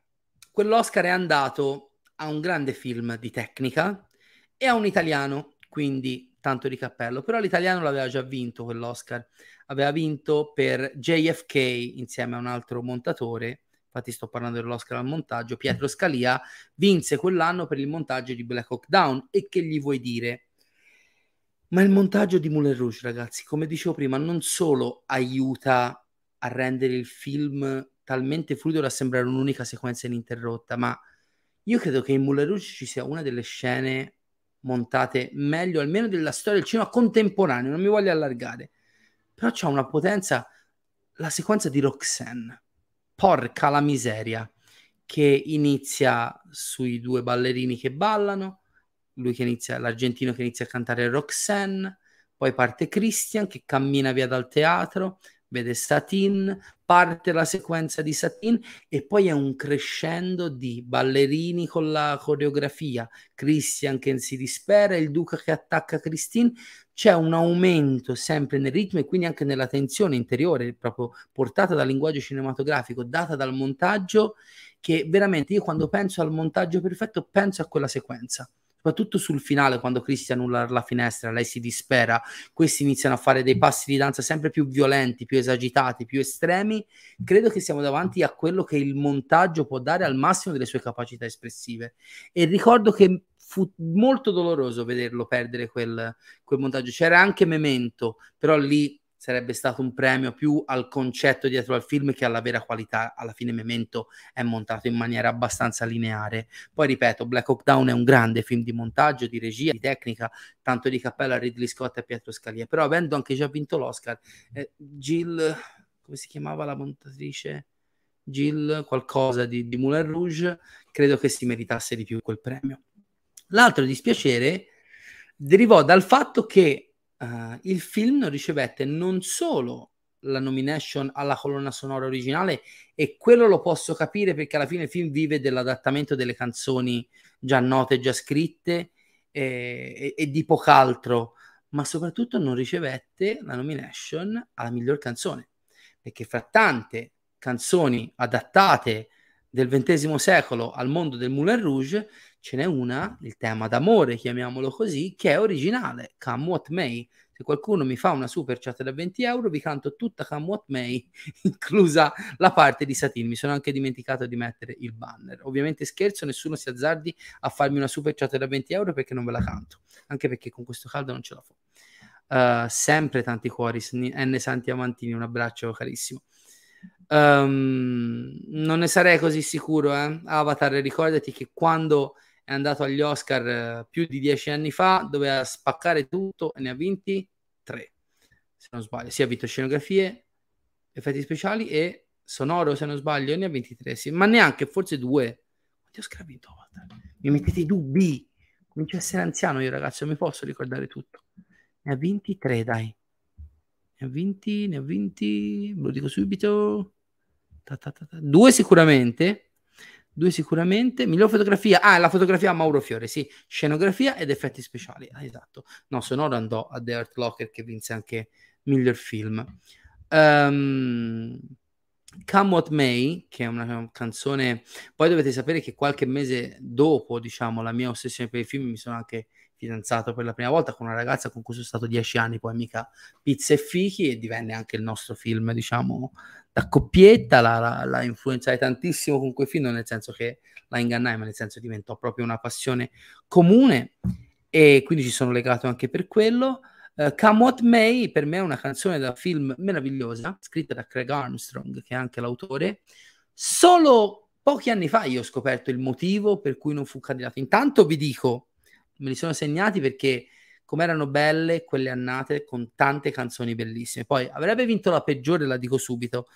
quell'Oscar è andato a un grande film di tecnica e a un italiano, quindi tanto di cappello. Però l'italiano l'aveva già vinto quell'Oscar. Aveva vinto per J F K insieme a un altro montatore. Infatti sto parlando dell'Oscar al montaggio. Pietro Scalia vinse quell'anno per il montaggio di Black Hawk Down, e che gli vuoi dire? Ma il montaggio di Moulin Rouge, ragazzi, come dicevo prima, non solo aiuta a rendere il film talmente fluido da sembrare un'unica sequenza ininterrotta, ma io credo che in Moulin Rouge ci sia una delle scene montate meglio, almeno della storia del cinema contemporaneo, non mi voglio allargare, però c'ha una potenza, la sequenza di Roxanne. Porca la miseria, che inizia sui due ballerini che ballano, lui che inizia, l'argentino che inizia a cantare Roxanne, poi parte Christian che cammina via dal teatro, vede Satine, parte la sequenza di Satine e poi è un crescendo di ballerini con la coreografia, Christian che si dispera, il duca che attacca Christine, c'è un aumento sempre nel ritmo e quindi anche nella tensione interiore, proprio portata dal linguaggio cinematografico, data dal montaggio, che veramente io quando penso al montaggio perfetto penso a quella sequenza. Soprattutto sul finale, quando Christian annulla la finestra, lei si dispera, questi iniziano a fare dei passi di danza sempre più violenti, più esagitati, più estremi. Credo che siamo davanti a quello che il montaggio può dare al massimo delle sue capacità espressive. E ricordo che fu molto doloroso vederlo perdere quel, quel montaggio. C'era anche Memento, però lì sarebbe stato un premio più al concetto dietro al film che alla vera qualità. Alla fine Memento è montato in maniera abbastanza lineare. Poi ripeto, Black Hawk Down è un grande film di montaggio, di regia, di tecnica, tanto di cappello a Ridley Scott e Pietro Scalia. Però avendo anche già vinto l'Oscar, eh, Jill, come si chiamava la montatrice? Jill qualcosa di, di Moulin Rouge, credo che si meritasse di più quel premio. L'altro dispiacere derivò dal fatto che Uh, il film non ricevette non solo la nomination alla colonna sonora originale, e quello lo posso capire perché alla fine il film vive dell'adattamento delle canzoni già note, già scritte eh, e, e di poco altro, ma soprattutto non ricevette la nomination alla miglior canzone, perché fra tante canzoni adattate del ventesimo secolo al mondo del Moulin Rouge ce n'è una, il tema d'amore, chiamiamolo così, che è originale, Come What May. Se qualcuno mi fa una super chat da venti euro, vi canto tutta Come What May, inclusa la parte di Satine. Mi sono anche dimenticato di mettere il banner. Ovviamente scherzo, nessuno si azzardi a farmi una super chat da venti euro perché non ve la canto, anche perché con questo caldo non ce la fa. Uh, sempre tanti cuori, N. Santi Amantini, un abbraccio carissimo. Um, non ne sarei così sicuro, eh? Avatar, ricordati che quando è andato agli Oscar eh, più di dieci anni fa, doveva spaccare tutto e ne ha vinti tre, se non sbaglio. Sì, ha vinto scenografie, effetti speciali e sonoro, se non sbaglio, e ne ha vinti tre, sì. Ma neanche, forse due. Quanti Oscar ha vinto Avatar? Mi mettete i dubbi. Comincio a essere anziano io, ragazzi, non mi posso ricordare tutto. Ne ha vinti tre, dai. Ne ha vinti, ne ha vinti, ve lo dico subito. Ta ta ta ta. Due sicuramente, Due sicuramente. Miglior fotografia, ah, la fotografia Mauro Fiore, sì, scenografia ed effetti speciali, ah, esatto. No, sonoro andò a The Hurt Locker, che vinse anche miglior film. um, Come What May, che è una canzone, poi dovete sapere che qualche mese dopo, diciamo, la mia ossessione per i film, mi sono anche fidanzato per la prima volta con una ragazza con cui sono stato dieci anni, poi amica pizza e fichi, e divenne anche il nostro film, diciamo, da coppietta. La, la, la influenzai tantissimo con quei film, non nel senso che la ingannai, ma nel senso diventò proprio una passione comune, e quindi ci sono legato anche per quello. Uh, Come What May per me è una canzone da film meravigliosa, scritta da Craig Armstrong, che è anche l'autore. Solo pochi anni fa io ho scoperto il motivo per cui non fu candidato. Intanto vi dico, me li sono segnati perché come erano belle quelle annate con tante canzoni bellissime. Poi avrebbe vinto la peggiore, la dico subito.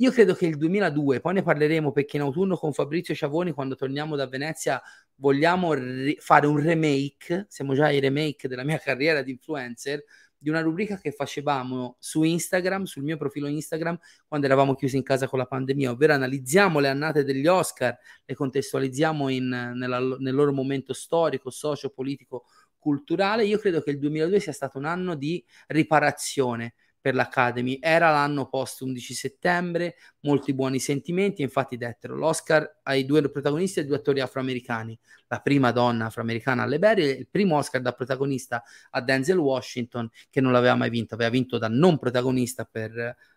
Io credo che il duemiladue, poi ne parleremo perché in autunno con Fabrizio Sciavoni, quando torniamo da Venezia, vogliamo ri- fare un remake, siamo già ai remake della mia carriera di influencer, di una rubrica che facevamo su Instagram, sul mio profilo Instagram, quando eravamo chiusi in casa con la pandemia, ovvero analizziamo le annate degli Oscar, le contestualizziamo in, nella, nel loro momento storico, socio-politico, culturale. Io credo che il duemiladue sia stato un anno di riparazione per l'Academy, era l'anno post undici settembre, molti buoni sentimenti, infatti dettero l'Oscar ai due protagonisti e due attori afroamericani, la prima donna afroamericana Halle Berry, il primo Oscar da protagonista a Denzel Washington, che non l'aveva mai vinto, aveva vinto da non protagonista per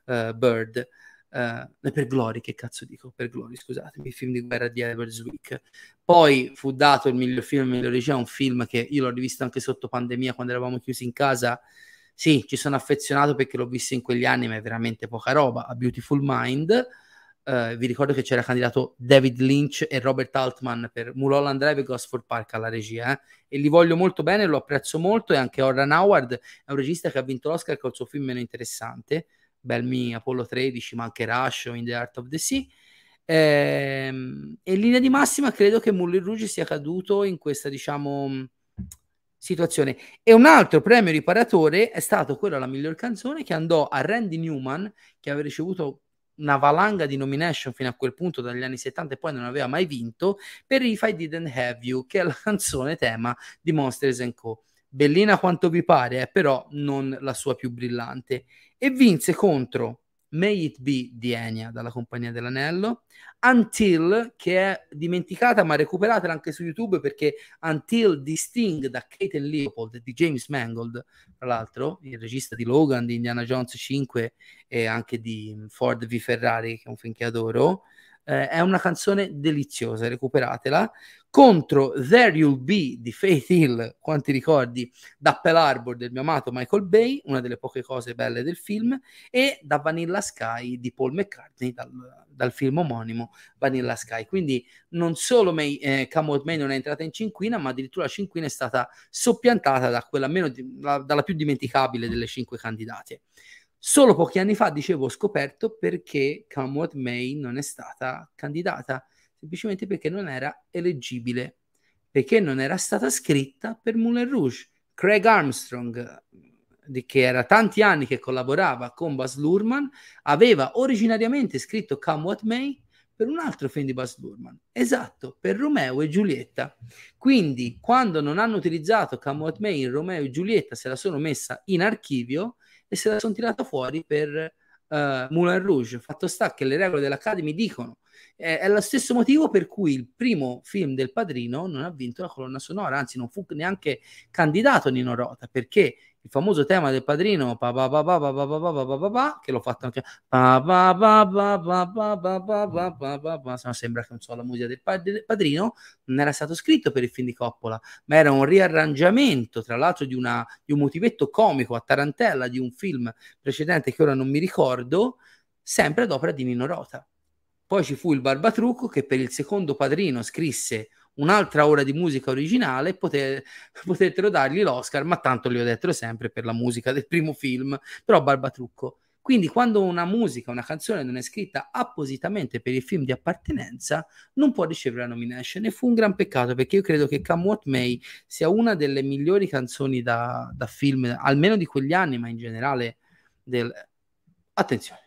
uh, Bird, uh, per Glory, che cazzo dico, per Glory, scusatemi, il film di guerra di Edward Zwick. Poi fu dato il miglior film, il miglior regia, un film che io l'ho rivisto anche sotto pandemia, quando eravamo chiusi in casa. Sì, ci sono affezionato perché l'ho visto in quegli anni, ma è veramente poca roba. A Beautiful Mind, eh, vi ricordo che c'era candidato David Lynch e Robert Altman per Mulholland Drive e Gosford Park alla regia, eh? E li voglio molto bene, lo apprezzo molto, e anche Orhan Howard è un regista che ha vinto l'Oscar col suo film meno interessante, Bell Me, Apollo tredici, ma anche Rush o In the Heart of the Sea. Ehm, e in linea di massima credo che Moulin Rouge sia caduto in questa, diciamo, situazione. E un altro premio riparatore è stato quello alla miglior canzone, che andò a Randy Newman, che aveva ricevuto una valanga di nomination fino a quel punto dagli anni settanta e poi non aveva mai vinto, per If I Didn't Have You, che è la canzone tema di Monsters and Co. Bellina quanto vi pare, eh, però non la sua più brillante, e vinse contro May It Be di Enya dalla Compagnia dell'Anello, Until, che è dimenticata, ma recuperatela anche su YouTube, perché Until di Sting, da Kate Leopold, di James Mangold, tra l'altro il regista di Logan, di Indiana Jones cinque e anche di Ford v Ferrari, che è un film che adoro, eh, è una canzone deliziosa, recuperatela, contro There You'll Be di Faith Hill, quanti ricordi, da Pearl Harbor del mio amato Michael Bay, una delle poche cose belle del film, e da Vanilla Sky di Paul McCartney, dal, dal film omonimo Vanilla Sky. Quindi non solo May, eh, Come What May non è entrata in cinquina, ma addirittura la cinquina è stata soppiantata da quella meno di, la, dalla più dimenticabile delle cinque candidate. Solo pochi anni fa, dicevo, ho scoperto perché Come What May non è stata candidata, semplicemente perché non era eleggibile, perché non era stata scritta per Moulin Rouge. Craig Armstrong, di, che era tanti anni che collaborava con Baz Luhrmann, aveva originariamente scritto Come What May per un altro film di Baz Luhrmann, esatto, per Romeo e Giulietta. Quindi quando non hanno utilizzato Come What May in Romeo e Giulietta, se la sono messa in archivio e se la sono tirata fuori per Uh, Moulin Rouge. Fatto sta che le regole dell'Academy dicono, eh, è lo stesso motivo per cui il primo film del Padrino non ha vinto la colonna sonora, anzi non fu neanche candidato Nino Rota, perché il famoso tema del Padrino, che l'ho fatto anche, se no sembra che non so la musica del Padrino, non era stato scritto per il film di Coppola, ma era un riarrangiamento, tra l'altro di, una, di un motivetto comico a tarantella di un film precedente che ora non mi ricordo, sempre ad opera di Nino Rota. Poi ci fu il Barbatrucco, che per il secondo Padrino scrisse un'altra ora di musica originale, poter, potettero dargli l'Oscar, ma tanto li ho detto sempre per la musica del primo film, però Barbatrucco. Quindi quando una musica, una canzone non è scritta appositamente per il film di appartenenza, non può ricevere la nomination, e fu un gran peccato, perché io credo che Come What May sia una delle migliori canzoni da, da film, almeno di quegli anni, ma in generale del... Attenzione!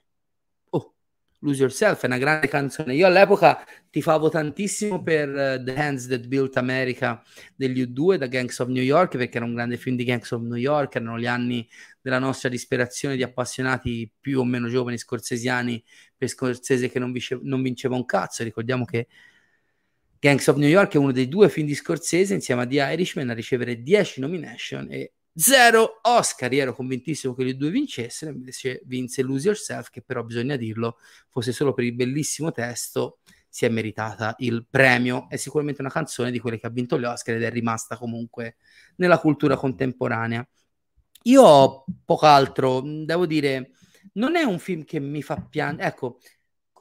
Oh, Lose Yourself è una grande canzone. Io all'epoca tifavo tantissimo per uh, The Hands That Built America degli U due, da Gangs of New York, perché era un grande film di Gangs of New York, erano gli anni della nostra disperazione di appassionati più o meno giovani scorsesiani per Scorsese che non, vice- non vinceva un cazzo. Ricordiamo che Gangs of New York è uno dei due film di Scorsese insieme a The Irishman a ricevere dieci nomination e zero Oscar. Io ero convintissimo che gli due vincessero, invece vinse Lose Yourself, che però, bisogna dirlo, fosse solo per il bellissimo testo si è meritata il premio. È sicuramente una canzone di quelle che ha vinto gli Oscar ed è rimasta comunque nella cultura contemporanea. Io ho poco altro, devo dire, non è un film che mi fa piangere, ecco.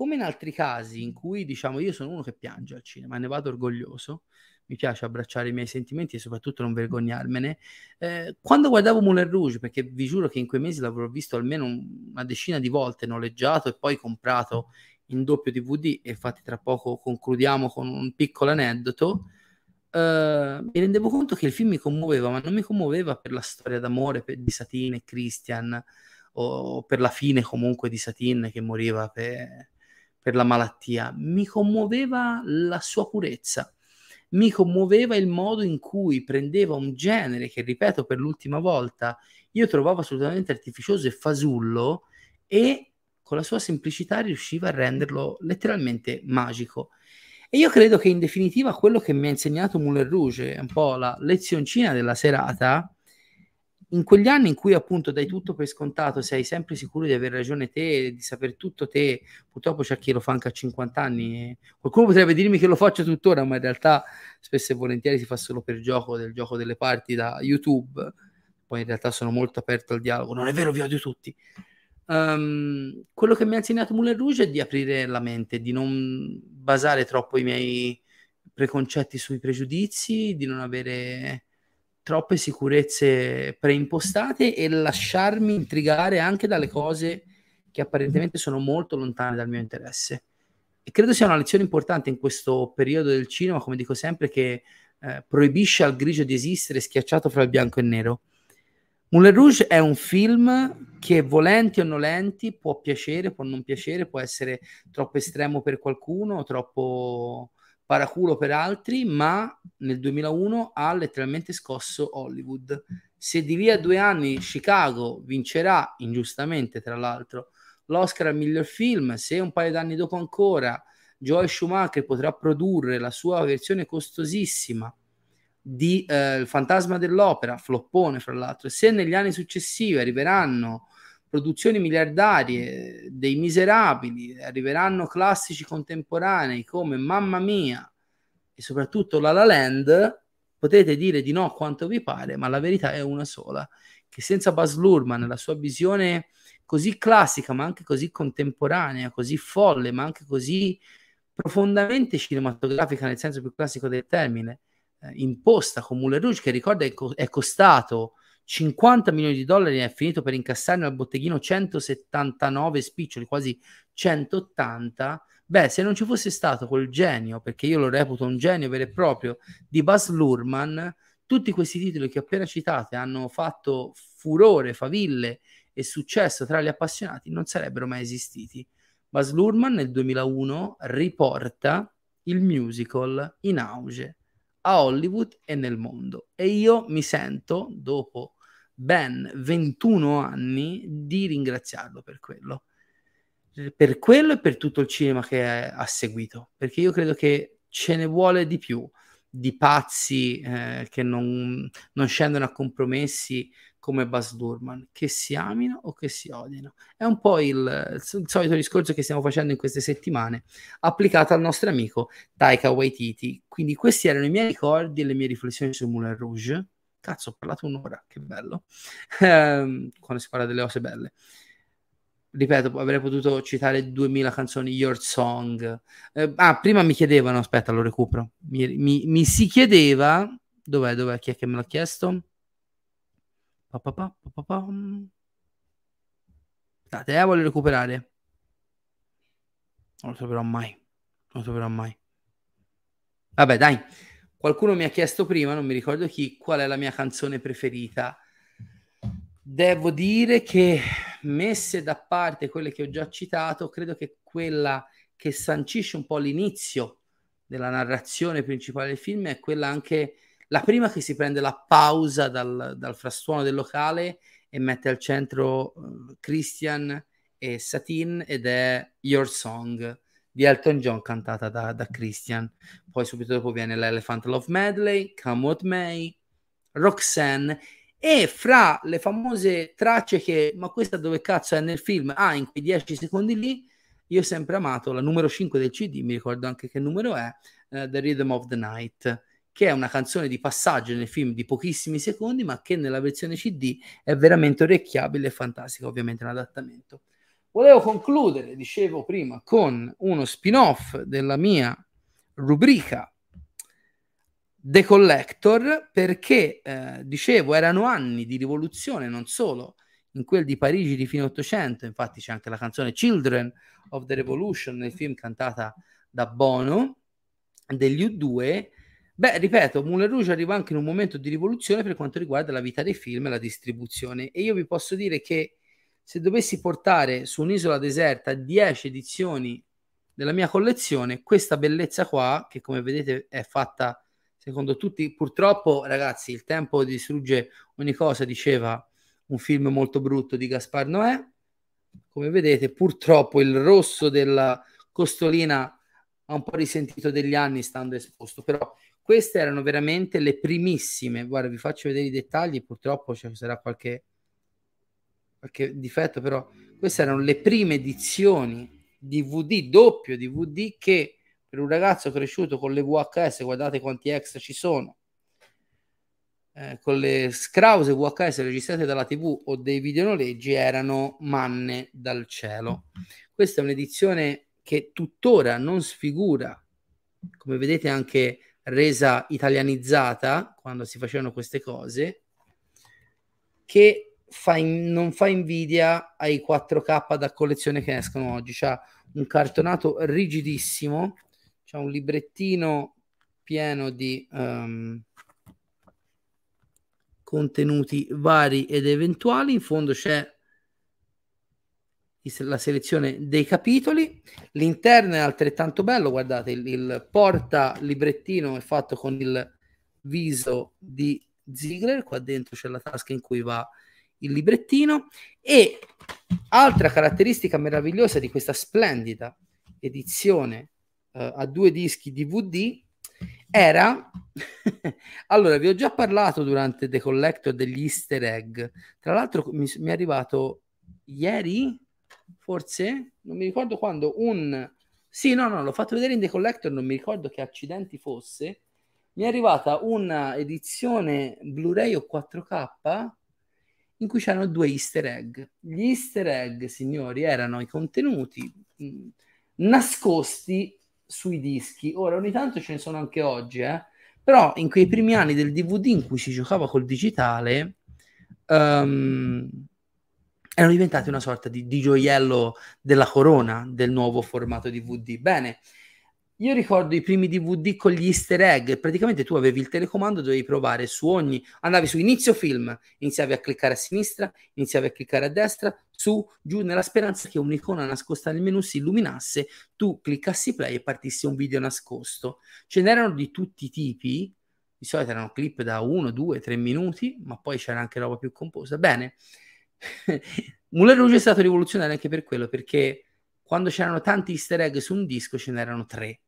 Come in altri casi in cui, diciamo, io sono uno che piange al cinema, ne vado orgoglioso, mi piace abbracciare i miei sentimenti e soprattutto non vergognarmene. Eh, quando guardavo Moulin Rouge, perché vi giuro che in quei mesi l'avrò visto almeno una decina di volte, noleggiato e poi comprato in doppio D V D, e infatti tra poco concludiamo con un piccolo aneddoto, eh, mi rendevo conto che il film mi commuoveva, ma non mi commuoveva per la storia d'amore per, di Satine e Christian, o per la fine comunque di Satine che moriva per... per la malattia. Mi commuoveva la sua purezza, mi commuoveva il modo in cui prendeva un genere che, ripeto per l'ultima volta, io trovavo assolutamente artificioso e fasullo, e con la sua semplicità riusciva a renderlo letteralmente magico. E io credo che in definitiva quello che mi ha insegnato Moulin Rouge è un po' la lezioncina della serata. In quegli anni in cui appunto dai tutto per scontato, sei sempre sicuro di aver ragione te, di saper tutto te, purtroppo c'è chi lo fa anche a cinquanta anni, e qualcuno potrebbe dirmi che lo faccio tuttora, ma in realtà spesso e volentieri si fa solo per gioco, del gioco delle parti da YouTube, poi in realtà sono molto aperto al dialogo, non è vero, vi odio tutti. Um, quello che mi ha insegnato Moulin Rouge è di aprire la mente, di non basare troppo i miei preconcetti sui pregiudizi, di non avere troppe sicurezze preimpostate e lasciarmi intrigare anche dalle cose che apparentemente sono molto lontane dal mio interesse. E credo sia una lezione importante in questo periodo del cinema, come dico sempre, che eh, proibisce al grigio di esistere, schiacciato fra il bianco e il nero. Moulin Rouge è un film che, volenti o nolenti, può piacere, può non piacere, può essere troppo estremo per qualcuno, troppo paraculo per altri, ma nel duemilauno ha letteralmente scosso Hollywood. Se di lì a due anni Chicago vincerà, ingiustamente tra l'altro, l'Oscar al miglior film, se un paio d'anni dopo ancora Joel Schumacher potrà produrre la sua versione costosissima di eh, Il fantasma dell'opera, floppone fra l'altro, se negli anni successivi arriveranno produzioni miliardarie dei Miserabili, arriveranno classici contemporanei come Mamma Mia e soprattutto La La Land, potete dire di no quanto vi pare, ma la verità è una sola, che senza Baz Luhrmann, la sua visione così classica ma anche così contemporanea, così folle ma anche così profondamente cinematografica nel senso più classico del termine, eh, imposta con Moulin Rouge, che ricorda è, co- è costato cinquanta milioni di dollari e è finito per incassarne al botteghino centosettantanove spiccioli, quasi centottanta. Beh, se non ci fosse stato quel genio, perché io lo reputo un genio vero e proprio, di Baz Luhrmann, tutti questi titoli che ho appena citato hanno fatto furore, faville e successo tra gli appassionati, non sarebbero mai esistiti. Baz Luhrmann nel duemilauno riporta il musical in auge a Hollywood e nel mondo, e io mi sento, dopo ben ventuno anni, di ringraziarlo per quello per quello e per tutto il cinema che ha seguito, perché io credo che ce ne vuole di più di pazzi eh, che non, non scendono a compromessi come Baz Luhrmann, che si amino o che si odino. È un po' il, il solito discorso che stiamo facendo in queste settimane, applicato al nostro amico Taika Waititi. Quindi questi erano i miei ricordi e le mie riflessioni su Moulin Rouge. Cazzo, ho parlato un'ora, che bello. Quando si parla delle cose belle. Ripeto, avrei potuto citare duemila canzoni, Your Song. Eh, ah, prima mi chiedevano, aspetta, lo recupero. Mi, mi, mi si chiedeva, dov'è, dov'è, chi è che me l'ha chiesto? Aspettate, eh, voglio recuperare. Non lo troverò mai. Non lo troverò mai. Vabbè, dai. Qualcuno mi ha chiesto prima, non mi ricordo chi, qual è la mia canzone preferita. Devo dire che, messe da parte quelle che ho già citato, credo che quella che sancisce un po' l'inizio della narrazione principale del film, è quella anche la prima che si prende la pausa dal, dal frastuono del locale e mette al centro uh, Christian e Satine, ed è Your Song di Elton John, cantata da, da Christian. Poi subito dopo viene l'Elephant Love Medley, Come What May, Roxanne, e fra le famose tracce che ma questa dove cazzo è nel film, ah, in quei dieci secondi lì, io ho sempre amato la numero cinque del C D, mi ricordo anche che numero è, uh, The Rhythm of the Night, che è una canzone di passaggio nel film di pochissimi secondi, ma che nella versione C D è veramente orecchiabile e fantastica, ovviamente un adattamento. Volevo concludere, dicevo prima, con uno spin-off della mia rubrica The Collector, perché, eh, dicevo, erano anni di rivoluzione, non solo in quel di Parigi di fine Ottocento, infatti c'è anche la canzone Children of the Revolution nel film, cantata da Bono, degli U due. Beh, ripeto, Moulin Rouge arriva anche in un momento di rivoluzione per quanto riguarda la vita dei film e la distribuzione, e io vi posso dire che se dovessi portare su un'isola deserta dieci edizioni della mia collezione, questa bellezza qua, che come vedete è fatta secondo tutti, purtroppo ragazzi il tempo distrugge ogni cosa, diceva un film molto brutto di Gaspar Noè. Come vedete, purtroppo il rosso della costolina ha un po' risentito degli anni stando esposto, però queste erano veramente le primissime. Guarda, vi faccio vedere i dettagli, purtroppo ci sarà qualche, qualche difetto, però queste erano le prime edizioni D V D, doppio D V D, che per un ragazzo cresciuto con le V H S, guardate quanti extra ci sono, Eh, con le scrause V H S registrate dalla tivù o dei videonoleggi, erano manne dal cielo. Questa è un'edizione che tuttora non sfigura, come vedete anche resa italianizzata quando si facevano queste cose, che fa in, non fa invidia ai quattro K da collezione che escono oggi. C'ha un cartonato rigidissimo, c'ha un librettino pieno di um, contenuti vari ed eventuali, in fondo c'è la selezione dei capitoli, l'interno è altrettanto bello, guardate, il, il porta librettino è fatto con il viso di Ziegler, qua dentro c'è la tasca in cui va il librettino. E altra caratteristica meravigliosa di questa splendida edizione eh, a due dischi D V D era allora, vi ho già parlato durante The Collector degli easter egg, tra l'altro mi, mi è arrivato ieri, forse, non mi ricordo quando, un sì, no, no, l'ho fatto vedere in The Collector, non mi ricordo che accidenti fosse, mi è arrivata una edizione Blu-ray o quattro K in cui c'erano due easter egg. Gli easter egg, signori, erano i contenuti mh, nascosti sui dischi. Ora, ogni tanto ce ne sono anche oggi, eh? Però in quei primi anni del D V D in cui si giocava col digitale, um, erano diventati una sorta di, di gioiello della corona del nuovo formato D V D. Bene, io ricordo i primi D V D con gli easter egg, praticamente tu avevi il telecomando, dovevi provare su ogni, andavi su inizio film, iniziavi a cliccare a sinistra, iniziavi a cliccare a destra, su, giù, nella speranza che un'icona nascosta nel menu si illuminasse, tu cliccassi play e partisse un video nascosto. Ce n'erano di tutti i tipi, di solito erano clip da uno, due, tre minuti, ma poi c'era anche roba più composta. Bene, Moulin Rouge è stato rivoluzionario anche per quello, perché quando c'erano tanti easter egg su un disco ce n'erano tre.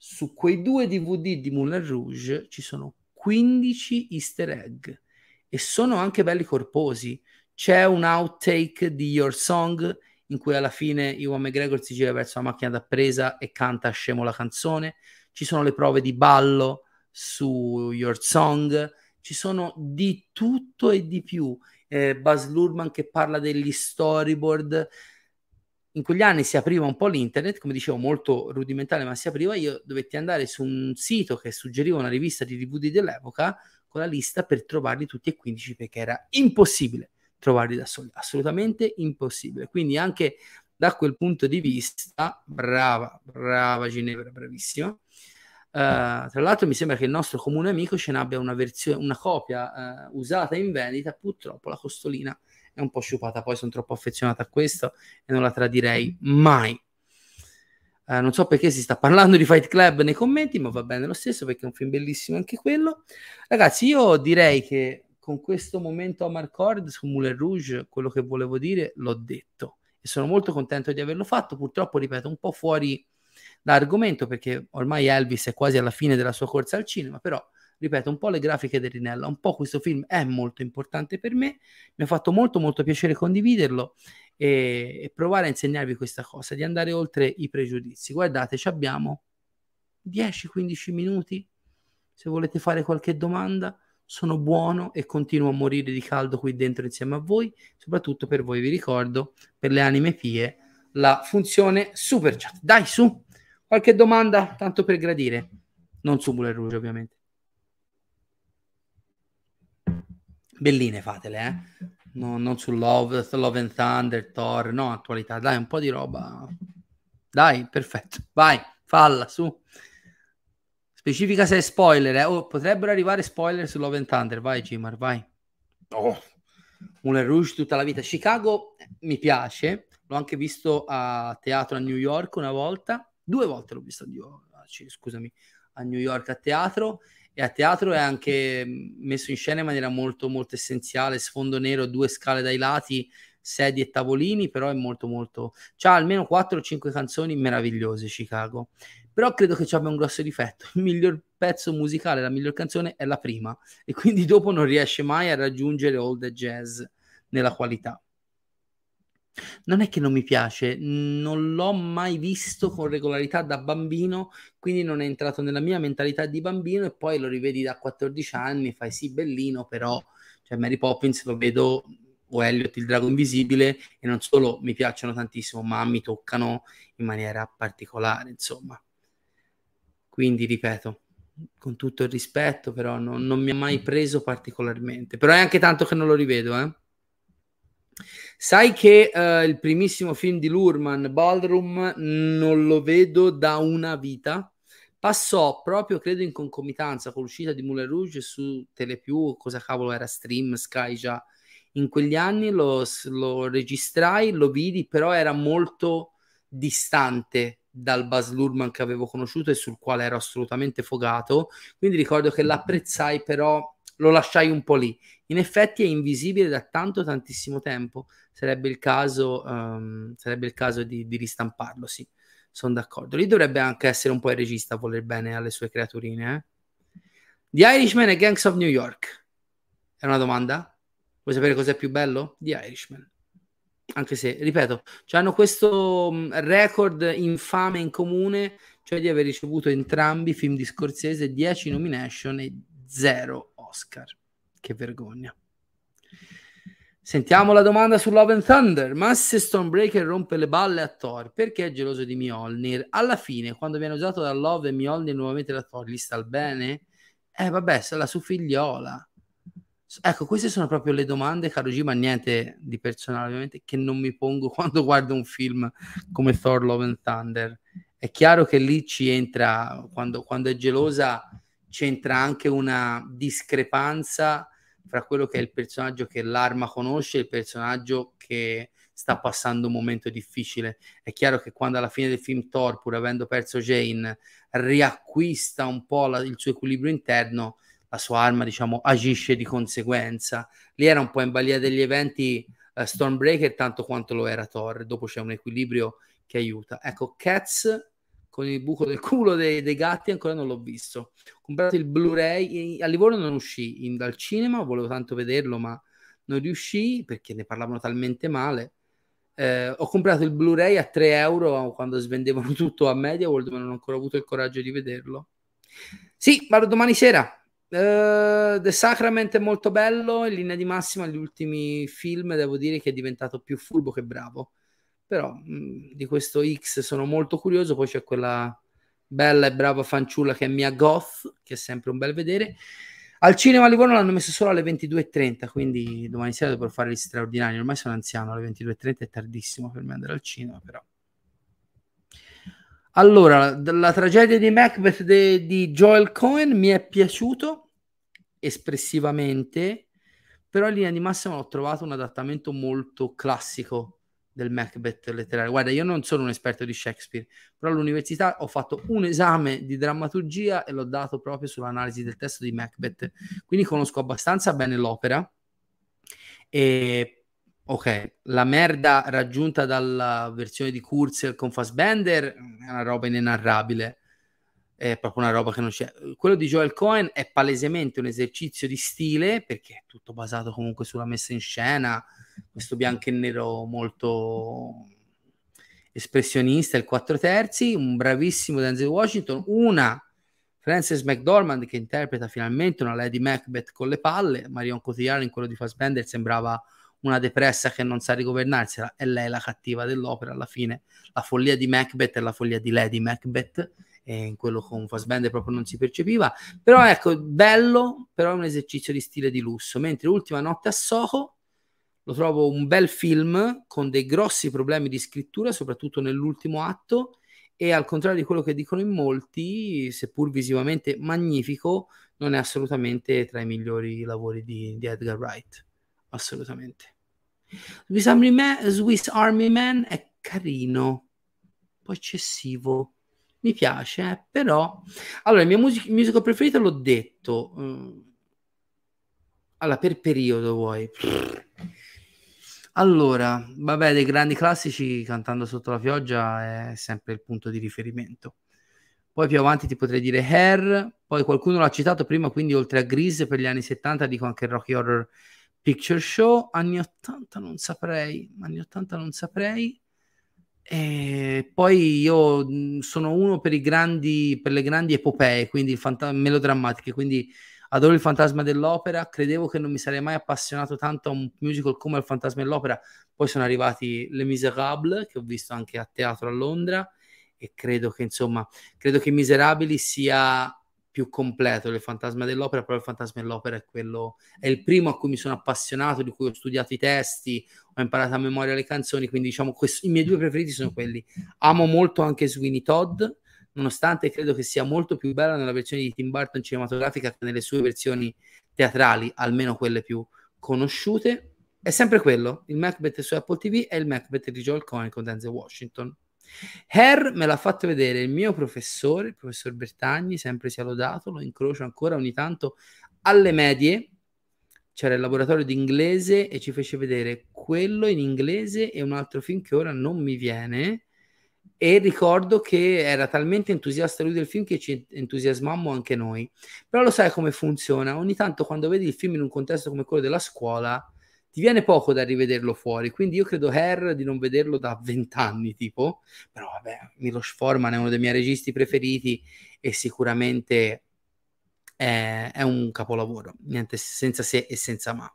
Su quei due D V D di Moulin Rouge ci sono quindici easter egg e sono anche belli corposi. C'è un outtake di Your Song in cui alla fine Ewan McGregor si gira verso la macchina da presa e canta scemo la canzone. Ci sono le prove di ballo su Your Song, ci sono di tutto e di più. eh, Baz Luhrmann che parla degli storyboard. In quegli anni si apriva un po' l'internet, come dicevo, molto rudimentale, ma si apriva. Io dovetti andare su un sito che suggeriva una rivista di D V D dell'epoca con la lista per trovarli tutti e quindici, perché era impossibile trovarli da soli, assolutamente impossibile. Quindi anche da quel punto di vista, brava, brava Ginevra, bravissima. Uh, tra l'altro mi sembra che il nostro comune amico ce n'abbia una versione, una copia uh, usata in vendita, purtroppo la costolina è un po' sciupata, poi sono troppo affezionata a questo e non la tradirei mai. Uh, non so perché si sta parlando di Fight Club nei commenti, ma va bene lo stesso perché è un film bellissimo anche quello. Ragazzi, io direi che con questo momento Omar Cord su Moulin Rouge quello che volevo dire l'ho detto e sono molto contento di averlo fatto. Purtroppo, ripeto, un po' fuori dall'argomento perché ormai Elvis è quasi alla fine della sua corsa al cinema, però ripeto, un po' le grafiche del Rinella, un po' questo film è molto importante per me, mi ha fatto molto molto piacere condividerlo e, e provare a insegnarvi questa cosa, di andare oltre i pregiudizi. Guardate, ci abbiamo dieci quindici minuti, se volete fare qualche domanda sono buono e continuo a morire di caldo qui dentro insieme a voi. Soprattutto per voi vi ricordo, per le anime pie, la funzione super chat. Dai, su, qualche domanda tanto per gradire, non su Moulin Rouge ovviamente. Belline fatele, eh? No, non su Love, Love and Thunder, Thor, no, attualità, dai, un po' di roba, dai, perfetto, vai, falla, su. Specifica se è spoiler, eh? Oh, potrebbero arrivare spoiler su Love and Thunder, vai Gimar, vai. Oh. Moulin Rouge tutta la vita. Chicago mi piace, l'ho anche visto a teatro a New York una volta, due volte l'ho visto a New York, scusami, a New York a teatro, e a teatro è anche messo in scena in maniera molto molto essenziale, sfondo nero, due scale dai lati, sedie e tavolini, però è molto molto... c'ha almeno quattro o cinque canzoni meravigliose Chicago, però credo che ci abbia un grosso difetto: il miglior pezzo musicale, la miglior canzone è la prima e quindi dopo non riesce mai a raggiungere All the Jazz nella qualità. Non è che non mi piace, non l'ho mai visto con regolarità da bambino, quindi non è entrato nella mia mentalità di bambino, e poi lo rivedi da quattordici anni, fai sì bellino, però cioè Mary Poppins lo vedo, o Elliot il drago invisibile, e non solo mi piacciono tantissimo ma mi toccano in maniera particolare, insomma. Quindi ripeto, con tutto il rispetto, però non, non mi ha mai preso particolarmente, però è anche tanto che non lo rivedo, eh. Sai che uh, il primissimo film di Luhrmann, Ballroom, non lo vedo da una vita. Passò proprio, credo, in concomitanza con l'uscita di Moulin Rouge su Telepiù, cosa cavolo era, Stream, Sky già. In quegli anni lo, lo registrai, lo vidi, però era molto distante dal Baz Luhrmann che avevo conosciuto e sul quale ero assolutamente fogato. Quindi ricordo che l'apprezzai, però lo lasciai un po' lì. In effetti è invisibile da tanto tantissimo tempo, sarebbe il caso, um, sarebbe il caso di, di ristamparlo, sì, sono d'accordo. Lì dovrebbe anche essere un po' il regista a voler bene alle sue creaturine, eh? The Irishman e Gangs of New York, è una domanda? Vuoi sapere cos'è più bello? The Irishman, anche se, ripeto, cioè hanno questo record infame in comune, cioè di aver ricevuto entrambi i film di Scorsese, dieci nomination e zero Oscar. Che vergogna. Sentiamo la domanda su Love and Thunder. Ma se Stonebreaker rompe le balle a Thor, perché è geloso di Mjolnir? Alla fine, quando viene usato da Love e Mjolnir nuovamente da Thor, gli sta il bene? Eh vabbè, sarà la sua figliola. Ecco, queste sono proprio le domande, caro G, ma niente di personale ovviamente, che non mi pongo quando guardo un film come Thor Love and Thunder. È chiaro che lì ci entra, quando, quando è gelosa, c'entra anche una discrepanza fra quello che è il personaggio che l'arma conosce e il personaggio che sta passando un momento difficile. È chiaro che quando alla fine del film Thor, pur avendo perso Jane, riacquista un po' la, il suo equilibrio interno, la sua arma, diciamo, agisce di conseguenza. Lì era un po' in balia degli eventi eh, Stormbreaker tanto quanto lo era Thor, dopo c'è un equilibrio che aiuta. Ecco, Cats con il buco del culo dei, dei gatti ancora non l'ho visto. Ho comprato il Blu-ray, a Livorno non uscì in, dal cinema, volevo tanto vederlo ma non riuscii perché ne parlavano talmente male. Eh, ho comprato il Blu-ray a tre euro quando svendevano tutto a MediaWorld, ma non ho ancora avuto il coraggio di vederlo. Sì, vado domani sera. Uh, The Sacrament è molto bello, in linea di massima gli ultimi film devo dire che è diventato più furbo che bravo, però mh, di questo X sono molto curioso. Poi c'è quella bella e brava fanciulla che è Mia Goth, che è sempre un bel vedere. Al cinema a Livorno l'hanno messo solo alle ventidue e trenta, quindi domani sera dovrò fare gli straordinari. Ormai sono anziano, alle ventidue e trenta è tardissimo per me andare al cinema. Però allora, la, la tragedia di Macbeth de, di Joel Coen mi è piaciuto espressivamente, però in linea di massima ho trovato un adattamento molto classico del Macbeth letterario. Guarda, io non sono un esperto di Shakespeare, però all'università ho fatto un esame di drammaturgia e l'ho dato proprio sull'analisi del testo di Macbeth, quindi conosco abbastanza bene l'opera. E ok, la merda raggiunta dalla versione di Kurzel con Fassbender è una roba inenarrabile, è proprio una roba che non c'è. Quello di Joel Coen è palesemente un esercizio di stile, perché è tutto basato comunque sulla messa in scena, questo bianco e nero molto espressionista, il quattro terzi, un bravissimo Denzel Washington, una Frances McDormand che interpreta finalmente una Lady Macbeth con le palle. Marion Cotillard in quello di Fassbender sembrava una depressa che non sa rigovernarsela, è lei la cattiva dell'opera alla fine. La follia di Macbeth è la follia di Lady Macbeth, e in quello con Fassbender proprio non si percepiva. Però ecco, bello, però è un esercizio di stile di lusso. Mentre Ultima notte a Soho lo trovo un bel film con dei grossi problemi di scrittura, soprattutto nell'ultimo atto, e al contrario di quello che dicono in molti, seppur visivamente magnifico, non è assolutamente tra i migliori lavori di, di Edgar Wright, assolutamente. Swiss Army Man, Swiss Army Man è carino, un po' eccessivo, mi piace, eh? Però allora il mio music- musical preferito l'ho detto, allora per periodo vuoi, allora vabbè, dei grandi classici Cantando sotto la pioggia è sempre il punto di riferimento, poi più avanti ti potrei dire Hair, poi qualcuno l'ha citato prima, quindi oltre a Grease per gli anni settanta dico anche Rocky Horror Picture Show. Anni ottanta non saprei, anni ottanta non saprei. E poi io sono uno per i grandi, per le grandi epopee, quindi fanta- melodrammatiche, quindi adoro Il fantasma dell'opera. Credevo che non mi sarei mai appassionato tanto a un musical come Il fantasma dell'opera, poi sono arrivati Les Misérables, che ho visto anche a teatro a Londra, e credo che insomma, credo che I Miserabili sia più completo del Fantasma dell'opera, però Il fantasma dell'opera è quello, è il primo a cui mi sono appassionato, di cui ho studiato i testi, ho imparato a memoria le canzoni, quindi diciamo questi, i miei due preferiti sono quelli. Amo molto anche Sweeney Todd, nonostante credo che sia molto più bella nella versione di Tim Burton cinematografica che nelle sue versioni teatrali, almeno quelle più conosciute. È sempre quello, il Macbeth su Apple tivù e il Macbeth di Joel Coen con Denzel Washington. Hair me l'ha fatto vedere il mio professore, il professor Bertagni, sempre sia lodato, lo incrocio ancora ogni tanto alle medie, c'era il laboratorio di inglese e ci fece vedere quello in inglese e un altro film che ora non mi viene, e ricordo che era talmente entusiasta lui del film che ci entusiasmammo anche noi. Però lo sai come funziona, ogni tanto quando vedi il film in un contesto come quello della scuola ti viene poco da rivederlo fuori, quindi io credo Hair di non vederlo da vent'anni tipo, però vabbè, Milos Forman è uno dei miei registi preferiti e sicuramente è, è un capolavoro, niente senza se e senza ma.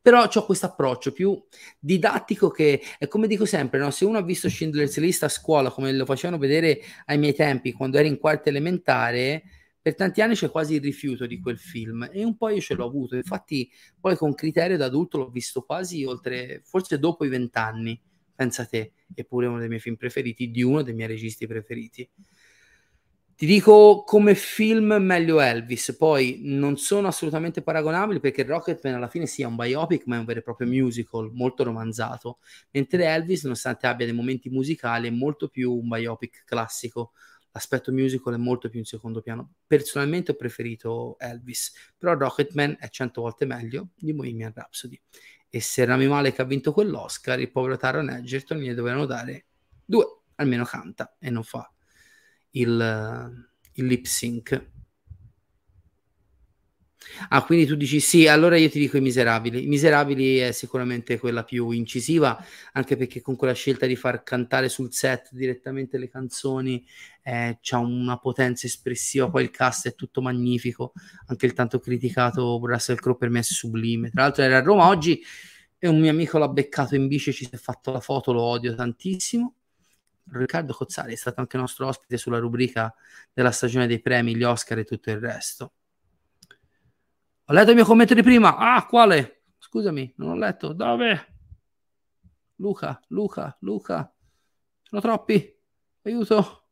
Però c'ho questo approccio più didattico che è, come dico sempre, no? Se uno ha visto Schindler's List a scuola, come lo facevano vedere ai miei tempi quando ero in quarta elementare, per tanti anni c'è quasi il rifiuto di quel film, e un po' io ce l'ho avuto, infatti poi con criterio da adulto l'ho visto quasi oltre, forse dopo i vent'anni, pensa te, eppure è uno dei miei film preferiti, di uno dei miei registi preferiti. Ti dico come film meglio Elvis, poi non sono assolutamente paragonabili perché Rocketman alla fine sia un biopic ma è un vero e proprio musical, molto romanzato, mentre Elvis, nonostante abbia dei momenti musicali, è molto più un biopic classico. L'aspetto musical è molto più in secondo piano. Personalmente ho preferito Elvis, però Rocketman è cento volte meglio di Bohemian Rhapsody. E se Rami Malek ha vinto quell'Oscar, il povero Taron Egerton gli dovevano dare due, almeno canta e non fa il, il lip sync. Ah, quindi tu dici sì, allora io ti dico I Miserabili. I Miserabili è sicuramente quella più incisiva, anche perché con quella scelta di far cantare sul set direttamente le canzoni eh, c'ha una potenza espressiva, poi il cast è tutto magnifico, anche il tanto criticato Russell Crowe per me è sublime. Tra l'altro era a Roma oggi e un mio amico l'ha beccato in bici e ci si è fatto la foto, lo odio tantissimo. Riccardo Cozzari è stato anche nostro ospite sulla rubrica della stagione dei premi, gli Oscar e tutto il resto. Ho letto il mio commento di prima. Ah, quale? Scusami, non ho letto. Dove? Luca, Luca, Luca. Sono troppi. Aiuto.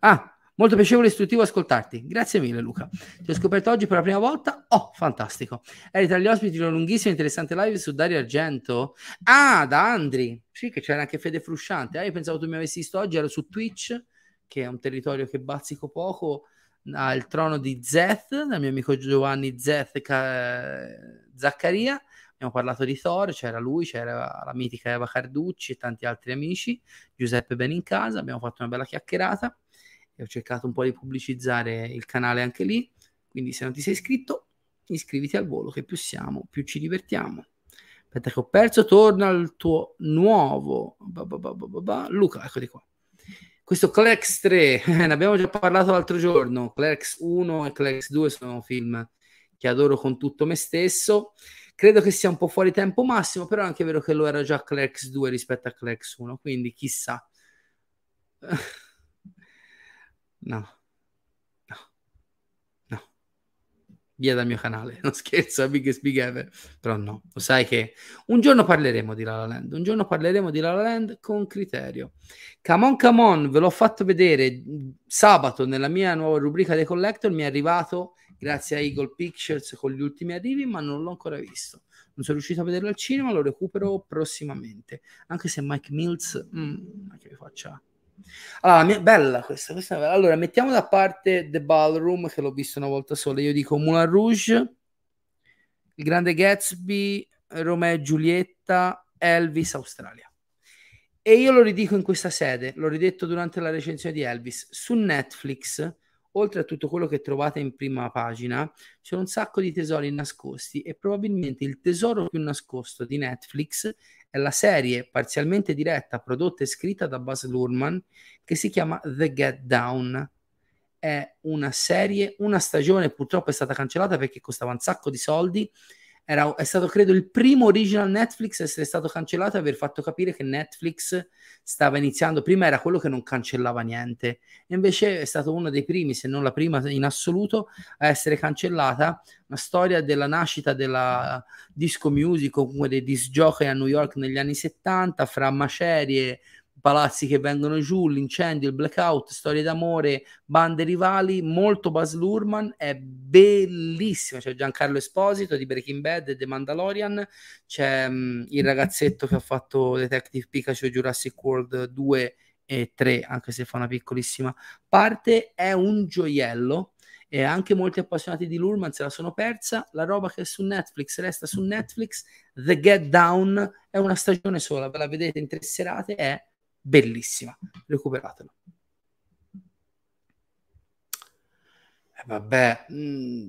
Ah, Molto piacevole e istruttivo ascoltarti. Grazie mille, Luca. Ti ho scoperto oggi per la prima volta. Oh, fantastico. Eri tra gli ospiti di una lunghissima e interessante live su Dario Argento. Ah, da Andri. Sì, che c'era anche Fede Frusciante. Ah, io pensavo tu mi avessi visto oggi. Ero su Twitch, che è un territorio che bazzico poco, al trono di Zeth, dal mio amico Giovanni Zeth Zaccaria. Abbiamo parlato di Thor, c'era lui, c'era la mitica Eva Carducci e tanti altri amici, Giuseppe Benincasa. Abbiamo fatto una bella chiacchierata e ho cercato un po' di pubblicizzare il canale anche lì, quindi se non ti sei iscritto iscriviti al volo, che più siamo più ci divertiamo. Aspetta che ho perso, torna al tuo nuovo ba ba ba ba ba. Luca, eccoti qua. Questo Clerks tre, ne abbiamo già parlato l'altro giorno. Clerks uno e Clerks due sono film che adoro con tutto me stesso. Credo che sia un po' fuori tempo massimo, però è anche vero che lo era già Clerks due rispetto a Clerks uno, quindi chissà. No, no, no, via dal mio canale, non scherzo, è biggest big ever, però no, lo sai che un giorno parleremo di La La Land, un giorno parleremo di La La Land con criterio. Come on, come on, ve l'ho fatto vedere sabato nella mia nuova rubrica dei collector, mi è arrivato grazie a Eagle Pictures con gli ultimi arrivi, ma non l'ho ancora visto, non sono riuscito a vederlo al cinema, lo recupero prossimamente, anche se Mike Mills, mm, che vi faccia. Allora, mia, bella questa, questa è bella. Allora, mettiamo da parte The Ballroom, che l'ho visto una volta sola. Io dico Moulin Rouge, Il Grande Gatsby, Romeo e Giulietta, Elvis, Australia. E io lo ridico in questa sede, l'ho ridetto durante la recensione di Elvis. Su Netflix, oltre a tutto quello che trovate in prima pagina, c'è un sacco di tesori nascosti, e probabilmente il tesoro più nascosto di Netflix è la serie parzialmente diretta, prodotta e scritta da Baz Luhrmann, che si chiama The Get Down. È una serie, una stagione purtroppo è stata cancellata perché costava un sacco di soldi. Era, è stato credo il primo original Netflix a essere stato cancellato e aver fatto capire che Netflix stava iniziando. Prima era quello che non cancellava niente, e invece è stato uno dei primi, se non la prima in assoluto, a essere cancellata. Una storia della nascita della disco music, o comunque dei disc jockey a New York negli anni settanta, fra macerie, palazzi che vengono giù, l'incendio, il blackout, storie d'amore, bande rivali, molto Baz Luhrmann, è bellissima. C'è Giancarlo Esposito di Breaking Bad e The Mandalorian, c'è um, il ragazzetto che ha fatto Detective Pikachu e Jurassic World due e tre, anche se fa una piccolissima parte. È un gioiello, e anche molti appassionati di Luhrmann se la sono persa. La roba che è su Netflix resta su Netflix. The Get Down è una stagione sola, ve la vedete in tre serate, è bellissima, recuperatelo. Eh vabbè,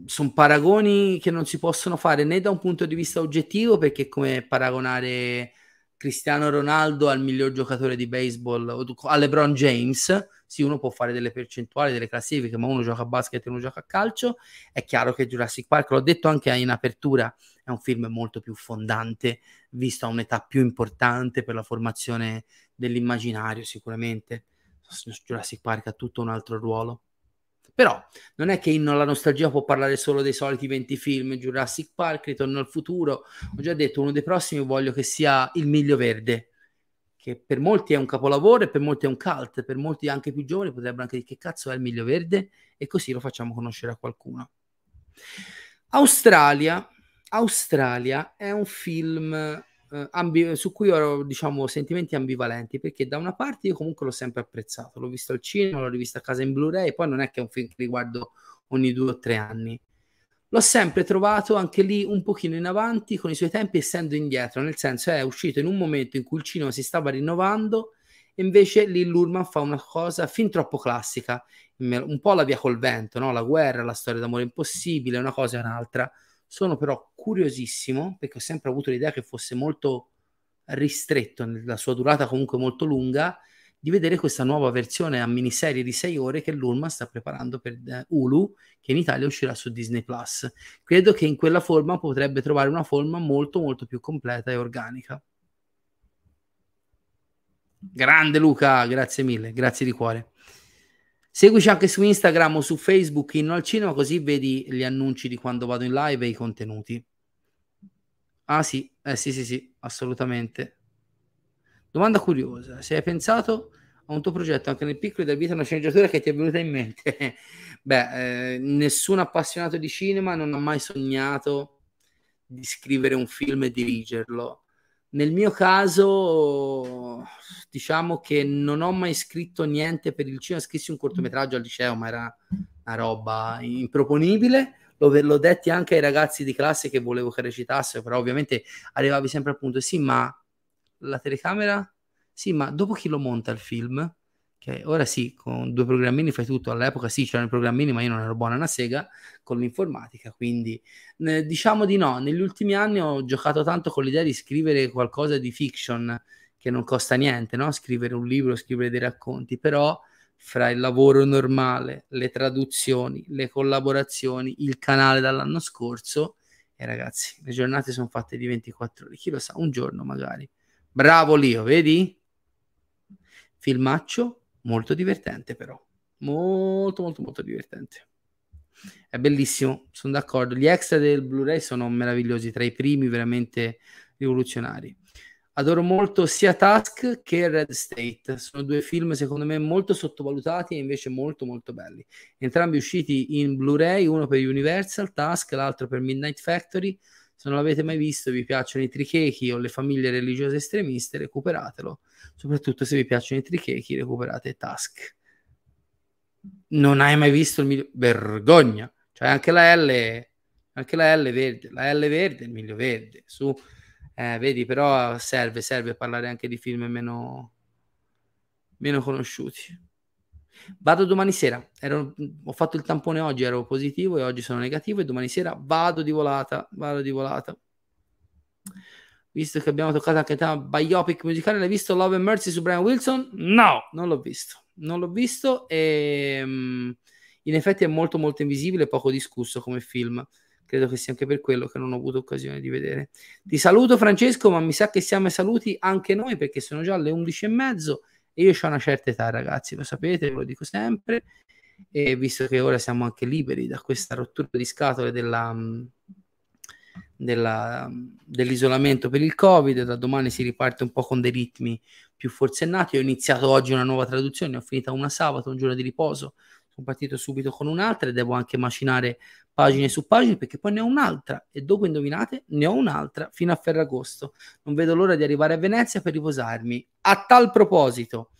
sono paragoni che non si possono fare né da un punto di vista oggettivo, perché è come paragonare Cristiano Ronaldo al miglior giocatore di baseball o a LeBron James. Sì, uno può fare delle percentuali, delle classifiche, ma uno gioca a basket e uno gioca a calcio. È chiaro che Jurassic Park, l'ho detto anche in apertura, è un film molto più fondante, visto a un'età più importante per la formazione dell'immaginario, sicuramente. Jurassic Park ha tutto un altro ruolo. Però non è che in La Nostalgia può parlare solo dei soliti venti film, Jurassic Park, Ritorno al Futuro. Ho già detto, uno dei prossimi voglio che sia Il Miglio Verde, che per molti è un capolavoro e per molti è un cult, per molti anche più giovani potrebbero anche dire che cazzo è Il Miglio Verde, e così lo facciamo conoscere a qualcuno. Australia, Australia è un film eh, ambi- su cui ho, diciamo, sentimenti ambivalenti, perché da una parte io comunque l'ho sempre apprezzato, l'ho visto al cinema, l'ho rivisto a casa in Blu-ray, poi non è che è un film che riguardo ogni due o tre anni. L'ho sempre trovato anche lì un pochino in avanti con i suoi tempi, essendo indietro, nel senso è uscito in un momento in cui il cinema si stava rinnovando, e invece lì Luhrmann fa una cosa fin troppo classica, un po' La Via col Vento, no? La guerra, la storia d'amore impossibile, una cosa e un'altra. Sono però curiosissimo, perché ho sempre avuto l'idea che fosse molto ristretto, nella sua durata comunque molto lunga, di vedere questa nuova versione a miniserie di sei ore che Luhrmann sta preparando per eh, Hulu, che in Italia uscirà su Disney Plus. Credo che in quella forma potrebbe trovare una forma molto molto più completa e organica. Grande Luca, grazie mille, grazie di cuore. Seguici anche su Instagram o su Facebook, Inno al Cinema, così vedi gli annunci di quando vado in live e i contenuti. Ah sì, eh, sì sì sì, assolutamente. Domanda curiosa, se hai pensato a un tuo progetto anche nel piccolo e dai vita a una sceneggiatura che ti è venuta in mente. Beh, eh, nessun appassionato di cinema non ha mai sognato di scrivere un film e dirigerlo. Nel mio caso, diciamo che non ho mai scritto niente per il cinema. Scrissi un cortometraggio al liceo, ma era una roba improponibile. Lo, l'ho detti anche ai ragazzi di classe che volevo che recitassero, però ovviamente arrivavi sempre al punto, sì, ma la telecamera... Sì, ma dopo chi lo monta il film? Che ora sì, con due programmini fai tutto. All'epoca sì, c'erano i programmini, ma io non ero buona una sega con l'informatica, quindi eh, diciamo di no. Negli ultimi anni ho giocato tanto con l'idea di scrivere qualcosa di fiction, che non costa niente, no? Scrivere un libro, scrivere dei racconti, però fra il lavoro normale, le traduzioni, le collaborazioni, il canale dall'anno scorso, e eh, ragazzi, le giornate sono fatte di ventiquattro ore, chi lo sa, un giorno magari. Bravo Lio, vedi? Filmaccio molto divertente, però molto molto molto divertente, è bellissimo, sono d'accordo. Gli extra del Blu-ray sono meravigliosi, tra i primi veramente rivoluzionari. Adoro molto sia Task che Red State, sono due film secondo me molto sottovalutati e invece molto molto belli, entrambi usciti in Blu-ray, uno per Universal, Task, l'altro per Midnight Factory. Se non l'avete mai visto, vi piacciono i trichechi o le famiglie religiose estremiste, recuperatelo. Soprattutto se vi piacciono i trichechi, recuperate Task. Non hai mai visto il miglio... Vergogna! Cioè anche la L, anche la L verde, la L verde, il miglio verde. Su, eh, vedi, però serve, serve parlare anche di film meno, meno conosciuti. Vado domani sera, ero, ho fatto il tampone oggi, ero positivo e oggi sono negativo, e domani sera vado di volata, vado di volata. Visto che abbiamo toccato anche tema biopic musicale, l'hai visto Love and Mercy su Brian Wilson? No, non l'ho visto, non l'ho visto e um, in effetti è molto molto invisibile e poco discusso come film. Credo che sia anche per quello che non ho avuto occasione di vedere. Ti saluto Francesco, ma mi sa che siamo saluti anche noi perché sono già le undici e mezzo. Io ho una certa età, ragazzi, lo sapete, ve lo dico sempre, e visto che ora siamo anche liberi da questa rottura di scatole della, della, dell'isolamento per il Covid, da domani si riparte un po' con dei ritmi più forsennati. Ho iniziato oggi una nuova traduzione, ho finita una sabato, un giorno di riposo, sono partito subito con un'altra e devo anche macinare pagine su pagine perché poi ne ho un'altra e dopo, indovinate, ne ho un'altra fino a Ferragosto. Non vedo l'ora di arrivare a Venezia per riposarmi. A tal proposito,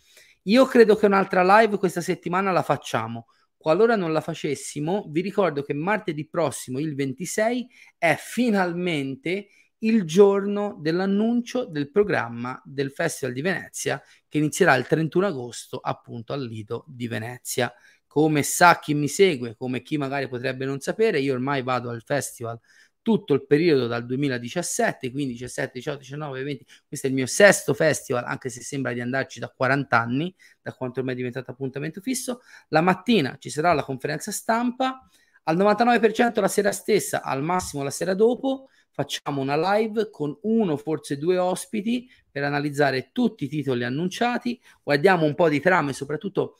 io credo che un'altra live questa settimana la facciamo. Qualora non la facessimo, vi ricordo che martedì prossimo, il ventisei, è finalmente il giorno dell'annuncio del programma del Festival di Venezia che inizierà il trentuno agosto appunto al Lido di Venezia. Come sa chi mi segue, come chi magari potrebbe non sapere, io ormai vado al festival tutto il periodo dal duemiladiciassette, quindi diciassette, diciotto, diciannove, venti, questo è il mio sesto festival, anche se sembra di andarci da quaranta anni, da quanto ormai è diventato appuntamento fisso. La mattina ci sarà la conferenza stampa, al novantanove per cento la sera stessa, al massimo la sera dopo, facciamo una live con uno, forse due ospiti per analizzare tutti i titoli annunciati, guardiamo un po' di trame, soprattutto...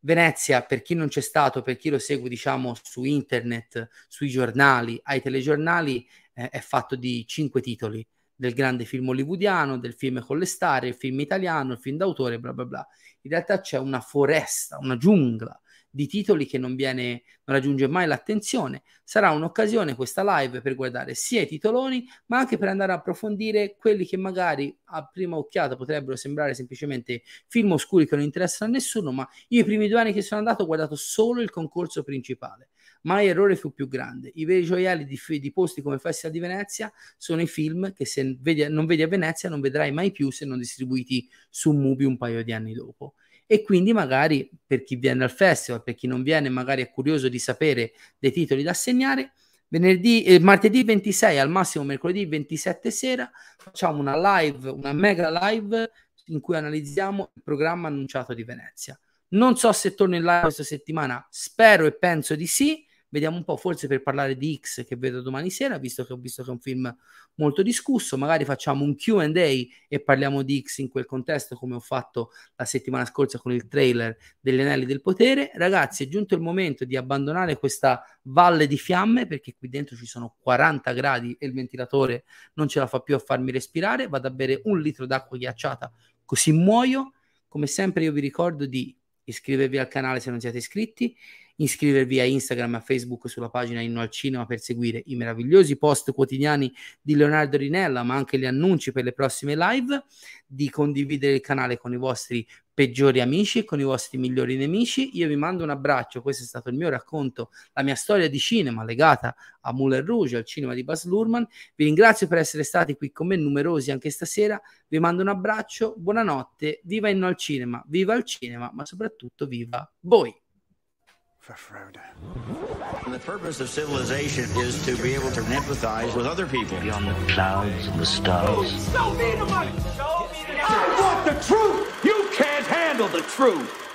Venezia, per chi non c'è stato, per chi lo segue diciamo su internet, sui giornali, ai telegiornali, eh, è fatto di cinque titoli, del grande film hollywoodiano, del film con le star, il film italiano, il film d'autore, bla bla bla. In realtà c'è una foresta, una giungla di titoli che non viene, non raggiunge mai l'attenzione. Sarà un'occasione questa live per guardare sia i titoloni, ma anche per andare a approfondire quelli che magari a prima occhiata potrebbero sembrare semplicemente film oscuri che non interessano a nessuno, ma io i primi due anni che sono andato ho guardato solo il concorso principale. Mai errore fu più grande. I veri gioielli di, di posti come Festival di Venezia sono i film che se vedi, non vedi a Venezia non vedrai mai più se non distribuiti su Mubi un paio di anni dopo. E quindi magari per chi viene al festival, per chi non viene magari è curioso di sapere dei titoli da assegnare, venerdì, eh, martedì ventisei, al massimo mercoledì ventisette sera, facciamo una live, una mega live in cui analizziamo il programma annunciato di Venezia. Non so se torno in live questa settimana, spero e penso di sì, vediamo un po', forse per parlare di X che vedo domani sera, visto che ho visto che è un film molto discusso, magari facciamo un Q and A e parliamo di X in quel contesto come ho fatto la settimana scorsa con il trailer degli Anelli del Potere. Ragazzi, è giunto il momento di abbandonare questa valle di fiamme perché qui dentro ci sono quaranta gradi e il ventilatore non ce la fa più a farmi respirare. Vado a bere un litro d'acqua ghiacciata così muoio. Come sempre io vi ricordo di iscrivervi al canale se non siete iscritti, iscrivervi a Instagram e a Facebook sulla pagina Inno al Cinema per seguire i meravigliosi post quotidiani di Leonardo Rinella, ma anche gli annunci per le prossime live, di condividere il canale con i vostri peggiori amici e con i vostri migliori nemici. Io vi mando un abbraccio, questo è stato il mio racconto, la mia storia di cinema legata a Moulin Rouge, al cinema di Baz Luhrmann. Vi ringrazio per essere stati qui con me, numerosi anche stasera, vi mando un abbraccio, buonanotte, viva Inno al Cinema, viva il cinema, ma soprattutto viva voi! And the purpose of civilization is to be able to empathize with other people. Beyond the clouds and the stars. Show me the money! Show me the money! I want the truth! You can't handle the truth!